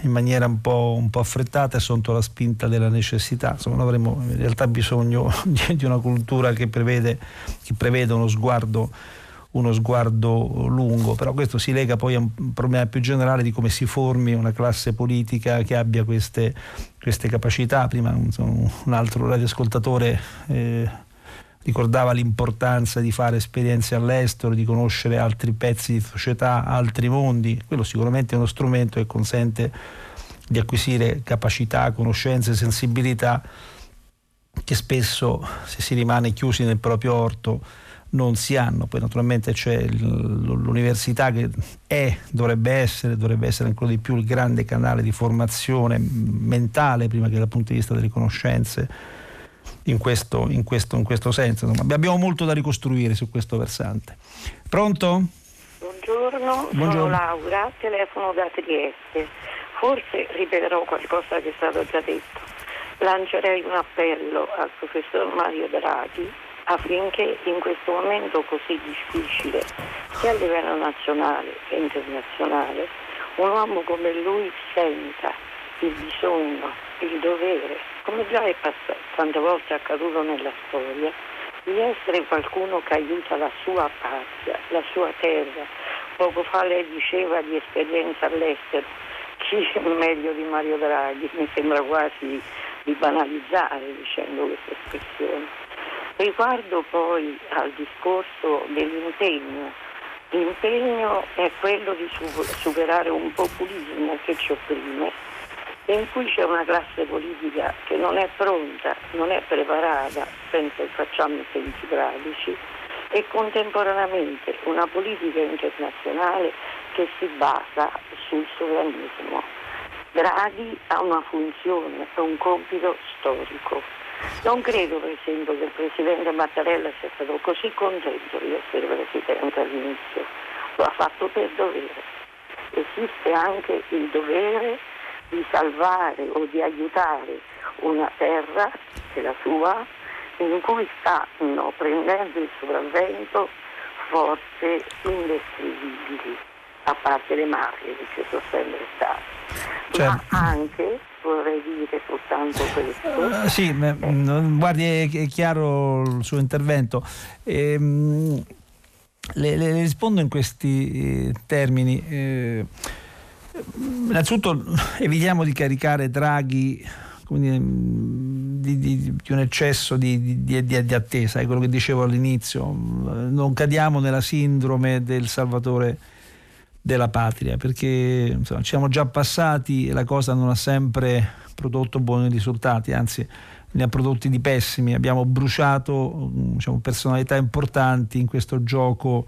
in maniera un po', un po' affrettata e sotto la spinta della necessità. Insomma, noi avremo in realtà bisogno di, di una cultura che prevede, che prevede uno sguardo uno sguardo lungo, però questo si lega poi a un problema più generale di come si formi una classe politica che abbia queste, queste capacità. Prima insomma, un altro radioascoltatore eh, ricordava l'importanza di fare esperienze all'estero, di conoscere altri pezzi di società, altri mondi. Quello sicuramente è uno strumento che consente di acquisire capacità, conoscenze, sensibilità che spesso, se si rimane chiusi nel proprio orto, non si hanno. Poi naturalmente c'è l'università che è, dovrebbe essere, dovrebbe essere ancora di più il grande canale di formazione mentale prima che dal punto di vista delle conoscenze in questo, in questo, in questo senso. Insomma, abbiamo molto da ricostruire su questo versante. Pronto? Buongiorno, Buongiorno. Sono Laura, telefono da Trieste. Forse ripeterò qualcosa che è stato già detto. Lancerei un appello al professor Mario Draghi affinché in questo momento così difficile, sia a livello nazionale che internazionale, un uomo come lui senta il bisogno, il dovere, come già è passato, tante volte è accaduto nella storia, di essere qualcuno che aiuta la sua patria, la sua terra. Poco fa lei diceva di esperienza all'estero. Chi è meglio di Mario Draghi? Mi sembra quasi di banalizzare dicendo questa espressione. Riguardo poi al discorso dell'impegno, l'impegno è quello di superare un populismo che ci opprime in cui c'è una classe politica che non è pronta, non è preparata, penso che facciamo i tempi tragici, e contemporaneamente una politica internazionale che si basa sul sovranismo. Draghi ha una funzione, un compito storico. Non credo per esempio che il Presidente Mattarella sia stato così contento di essere Presidente all'inizio, lo ha fatto per dovere. Esiste anche il dovere di salvare o di aiutare una terra, che è la sua, in cui stanno prendendo il sopravvento forze indescrivibili, a parte le mafie che ci sono sempre state, certo. Ma anche vorrei dire soltanto questo. Uh, sì, eh. Guardi, è chiaro il suo intervento. Ehm, le, le rispondo in questi termini. Eh, innanzitutto evitiamo di caricare Draghi, quindi di, di, di un eccesso di, di, di, di attesa, è quello che dicevo all'inizio. Non cadiamo nella sindrome del salvatore della patria, perché insomma, ci siamo già passati e la cosa non ha sempre prodotto buoni risultati, anzi ne ha prodotti di pessimi. Abbiamo bruciato, diciamo, personalità importanti in questo gioco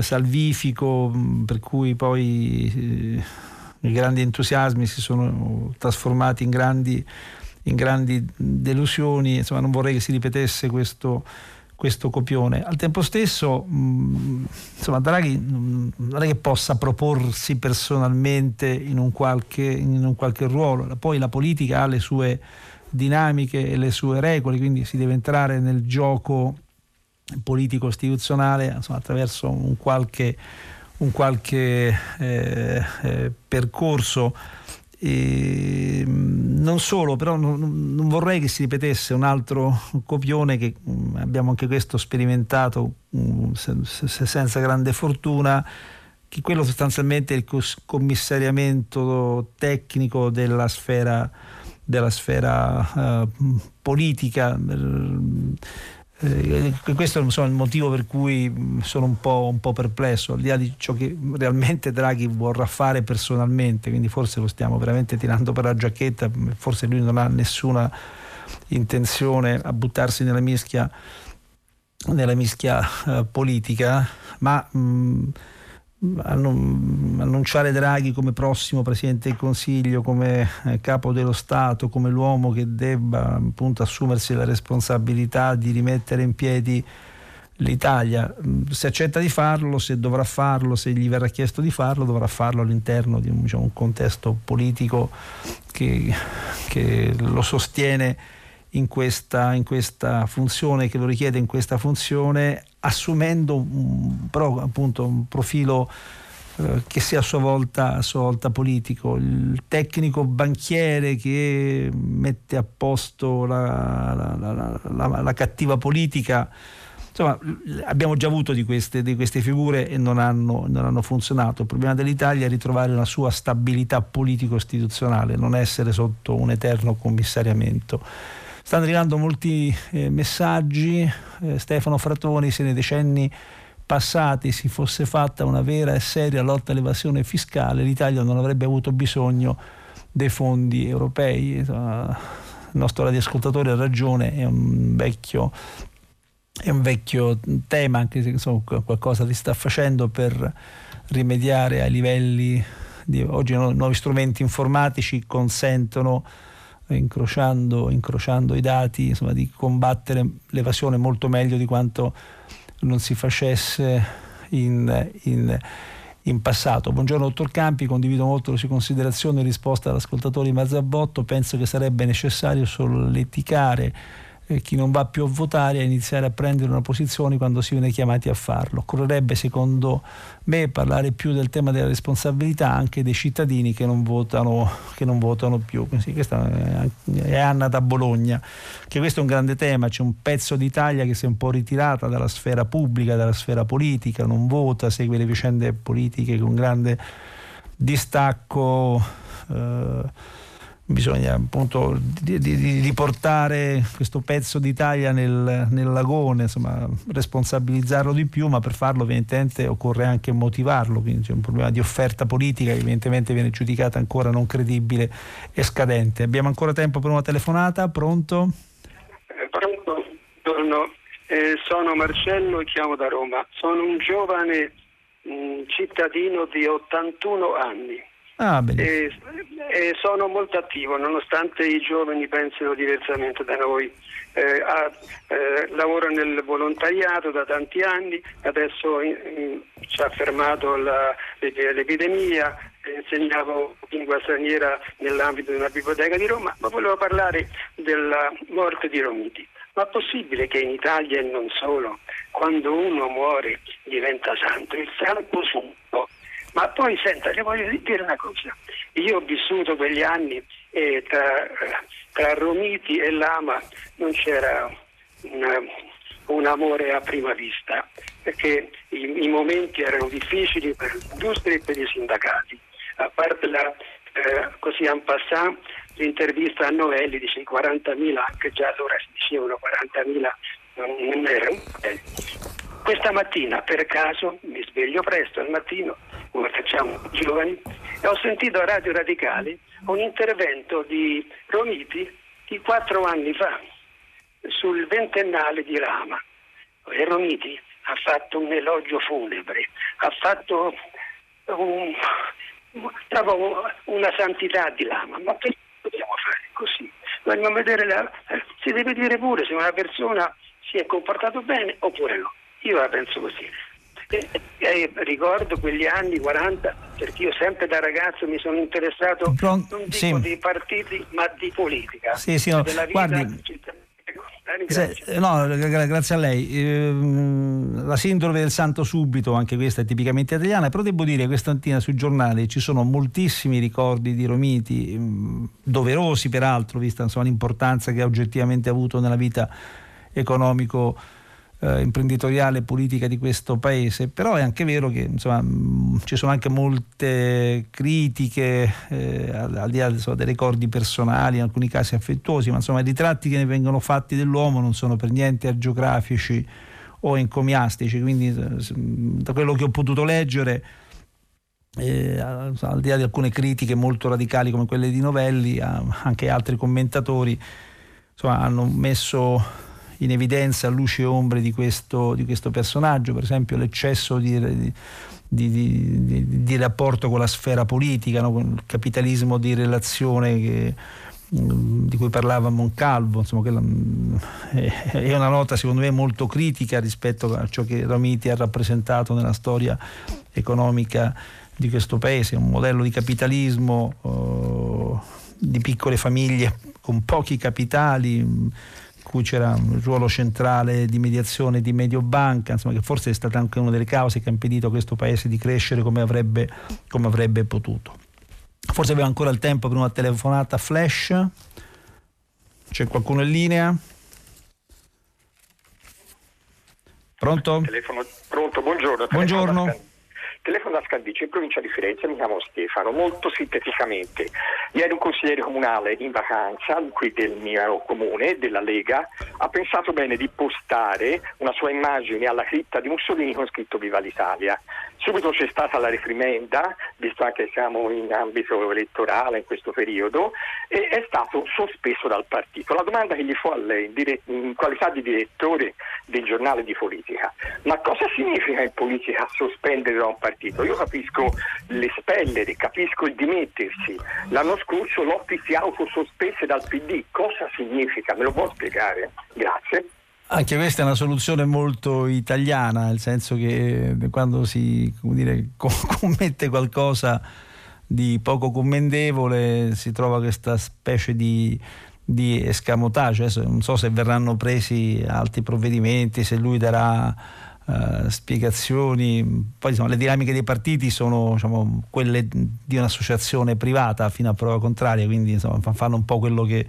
salvifico, per cui poi eh, i grandi entusiasmi si sono trasformati in grandi, in grandi delusioni. Insomma, non vorrei che si ripetesse questo questo copione. Al tempo stesso, mh, insomma, Draghi mh, non è che possa proporsi personalmente in un qualche, in un qualche ruolo. Poi la politica ha le sue dinamiche e le sue regole, quindi si deve entrare nel gioco politico istituzionale, insomma, attraverso un qualche, un qualche eh, eh, percorso. E non solo, però non, non vorrei che si ripetesse un altro copione che mh, abbiamo anche questo sperimentato mh, se, se senza grande fortuna, che quello sostanzialmente è il commissariamento tecnico della sfera, della sfera eh, politica. Eh, questo è il motivo per cui sono un po', un po' perplesso, al di là di ciò che realmente Draghi vorrà fare personalmente, quindi forse lo stiamo veramente tirando per la giacchetta, forse lui non ha nessuna intenzione a buttarsi nella mischia, nella mischia eh, politica, ma mh, annunciare Draghi come prossimo Presidente del Consiglio, come Capo dello Stato, come l'uomo che debba appunto assumersi la responsabilità di rimettere in piedi l'Italia, se accetta di farlo, se dovrà farlo, se gli verrà chiesto di farlo, dovrà farlo all'interno di un, diciamo, un contesto politico che, che lo sostiene in questa, in questa funzione, che lo richiede in questa funzione, assumendo un, però appunto un profilo eh, che sia a sua volta, a sua volta politico. Il tecnico banchiere che mette a posto la, la, la, la, la cattiva politica, insomma abbiamo già avuto di queste, di queste figure e non hanno, non hanno funzionato. Il problema dell'Italia è ritrovare una sua stabilità politico-istituzionale, non essere sotto un eterno commissariamento. Stanno arrivando molti eh, messaggi. eh, Stefano Fratoni: se nei decenni passati si fosse fatta una vera e seria lotta all'evasione fiscale, l'Italia non avrebbe avuto bisogno dei fondi europei. Insomma, il nostro radioascoltatore ha ragione, è un vecchio, è un vecchio tema, anche se insomma, qualcosa si sta facendo per rimediare ai livelli di oggi. No, nuovi strumenti informatici consentono, Incrociando, incrociando i dati, insomma, di combattere l'evasione molto meglio di quanto non si facesse in, in, in passato. Buongiorno dottor Campi, condivido molto le sue considerazioni in risposta all'ascoltatore di Marzabotto. Penso che sarebbe necessario solleticare eh, chi non va più a votare a iniziare a prendere una posizione quando si viene chiamati a farlo. Occorrerebbe, secondo me, parlare più del tema della responsabilità anche dei cittadini che non votano, che non votano più. Sì, questa è Anna da Bologna, che questo è un grande tema. C'è un pezzo d'Italia che si è un po' ritirata dalla sfera pubblica, dalla sfera politica, non vota, segue le vicende politiche con grande distacco eh, bisogna appunto riportare questo pezzo d'Italia nel, nel lagone, insomma, responsabilizzarlo di più, ma per farlo evidentemente occorre anche motivarlo, quindi c'è un problema di offerta politica che evidentemente viene giudicata ancora non credibile e scadente. Abbiamo ancora tempo per una telefonata, pronto? Eh, pronto, buongiorno, eh, sono Marcello e chiamo da Roma, sono un giovane mh, cittadino di ottantuno anni. Ah, e, e sono molto attivo, nonostante i giovani pensino diversamente da noi. Eh, a, eh, lavoro nel volontariato da tanti anni, adesso in, in, ci ha fermato la, l'epidemia, insegnavo lingua straniera nell'ambito di una biblioteca di Roma, ma volevo parlare della morte di Romiti. Ma è possibile che in Italia, e non solo, quando uno muore diventa santo? Il santo santo. Ma poi senta, le voglio dire una cosa, io ho vissuto quegli anni e tra, tra Romiti e Lama non c'era una, un amore a prima vista, perché i, i momenti erano difficili per l'industria e per i sindacati, a parte la, eh, così en passant, l'intervista a Novelli dice i quarantamila, che già allora si dicevano quarantamila non era un modello. Questa mattina, per caso, mi sveglio presto al mattino, come facciamo giovani, e ho sentito a Radio Radicale un intervento di Romiti di quattro anni fa, sul ventennale di Lama. E Romiti ha fatto un elogio funebre, ha fatto un, una santità di Lama. Ma perché dobbiamo fare così? Vogliamo vedere la, si deve dire pure se una persona si è comportato bene oppure no. Io la penso così. E, e ricordo quegli anni quaranta, perché io sempre da ragazzo mi sono interessato non dico sì. di partiti, ma di politica. Sì, sì, no. Della vita. Guardi, se, no, grazie a lei. Eh, la sindrome del santo subito, anche questa è tipicamente italiana, però devo dire che quest'antina sui giornali ci sono moltissimi ricordi di Romiti, mh, doverosi peraltro, vista insomma, l'importanza che ha oggettivamente avuto nella vita economico Eh, imprenditoriale e politica di questo paese, però è anche vero che insomma mh, ci sono anche molte critiche eh, al, al di là insomma, dei ricordi personali, in alcuni casi affettuosi, ma insomma i ritratti che ne vengono fatti dell'uomo non sono per niente agiografici o encomiastici, quindi da quello che ho potuto leggere eh, al di là di alcune critiche molto radicali come quelle di Novelli, anche altri commentatori insomma hanno messo in evidenza luci e ombre di questo, di questo personaggio, per esempio l'eccesso di, di, di, di, di rapporto con la sfera politica, no? Con il capitalismo di relazione che, di cui parlava Moncalvo, insomma, quella, è una nota secondo me molto critica rispetto a ciò che Romiti ha rappresentato nella storia economica di questo paese, un modello di capitalismo oh, di piccole famiglie con pochi capitali, cui c'era un ruolo centrale di mediazione di Mediobanca, insomma, che forse è stata anche una delle cause che ha impedito a questo paese di crescere come avrebbe, come avrebbe potuto. Forse abbiamo ancora il tempo per una telefonata flash. C'è qualcuno in linea? Pronto? Telefono, pronto, buongiorno. Buongiorno. Telefono. Telefono da Scaldice, in provincia di Firenze, mi chiamo Stefano. Molto sinteticamente, ieri un consigliere comunale in vacanza, qui del mio comune, della Lega, ha pensato bene di postare una sua immagine alla cripta di Mussolini con scritto Viva l'Italia. Subito c'è stata la reprimenda, visto anche siamo in ambito elettorale in questo periodo, e è stato sospeso dal partito. La domanda che gli fu a lei, in qualità di direttore del giornale di politica, ma cosa significa in politica sospendere da un partito? Io capisco l'espellere, capisco il dimettersi. L'anno scorso Lotti si autosospese dal P D, cosa significa? Me lo può spiegare? Grazie. Anche questa è una soluzione molto italiana, nel senso che quando si, come dire, commette qualcosa di poco commendevole si trova questa specie di, di escamotage. Adesso non so se verranno presi altri provvedimenti, se lui darà uh, spiegazioni. Poi insomma, le dinamiche dei partiti sono diciamo, quelle di un'associazione privata fino a prova contraria, quindi insomma, fanno un po' quello che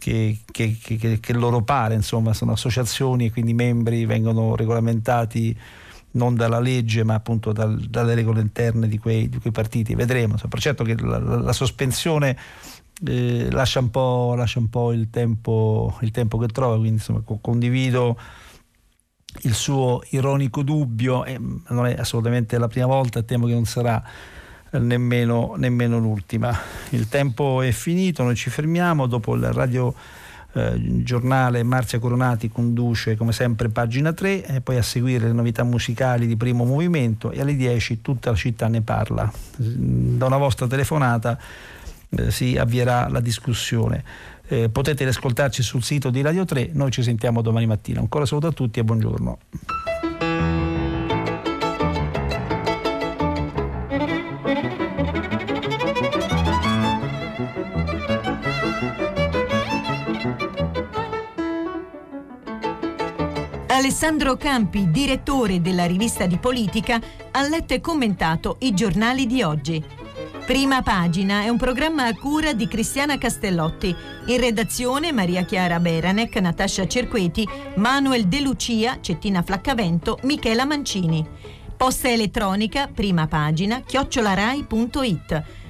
Che, che, che, che loro pare, insomma, sono associazioni e quindi i membri vengono regolamentati non dalla legge ma appunto dal, dalle regole interne di quei, di quei partiti. Vedremo. Insomma, certo che la, la sospensione eh, lascia un po', lascia un po' il tempo, il tempo che trova, quindi insomma co- condivido il suo ironico dubbio, e non è assolutamente la prima volta, temo che non sarà nemmeno, nemmeno l'ultima. Il tempo è finito, noi ci fermiamo. Dopo il radio eh, giornale Marzia Coronati conduce come sempre Pagina tre, e poi a seguire le novità musicali di Primo Movimento, e alle dieci Tutta la città ne parla. Da una vostra telefonata eh, si avvierà la discussione. Eh, potete ascoltarci sul sito di Radio tre, noi ci sentiamo domani mattina. Ancora saluto a tutti e buongiorno. Alessandro Campi, direttore della rivista di politica, ha letto e commentato i giornali di oggi. Prima Pagina è un programma a cura di Cristiana Castellotti. In redazione Maria Chiara Beranec, Natascia Cerqueti, Manuel De Lucia, Cettina Flaccavento, Michela Mancini. Posta elettronica prima pagina chiocciola rai punto it.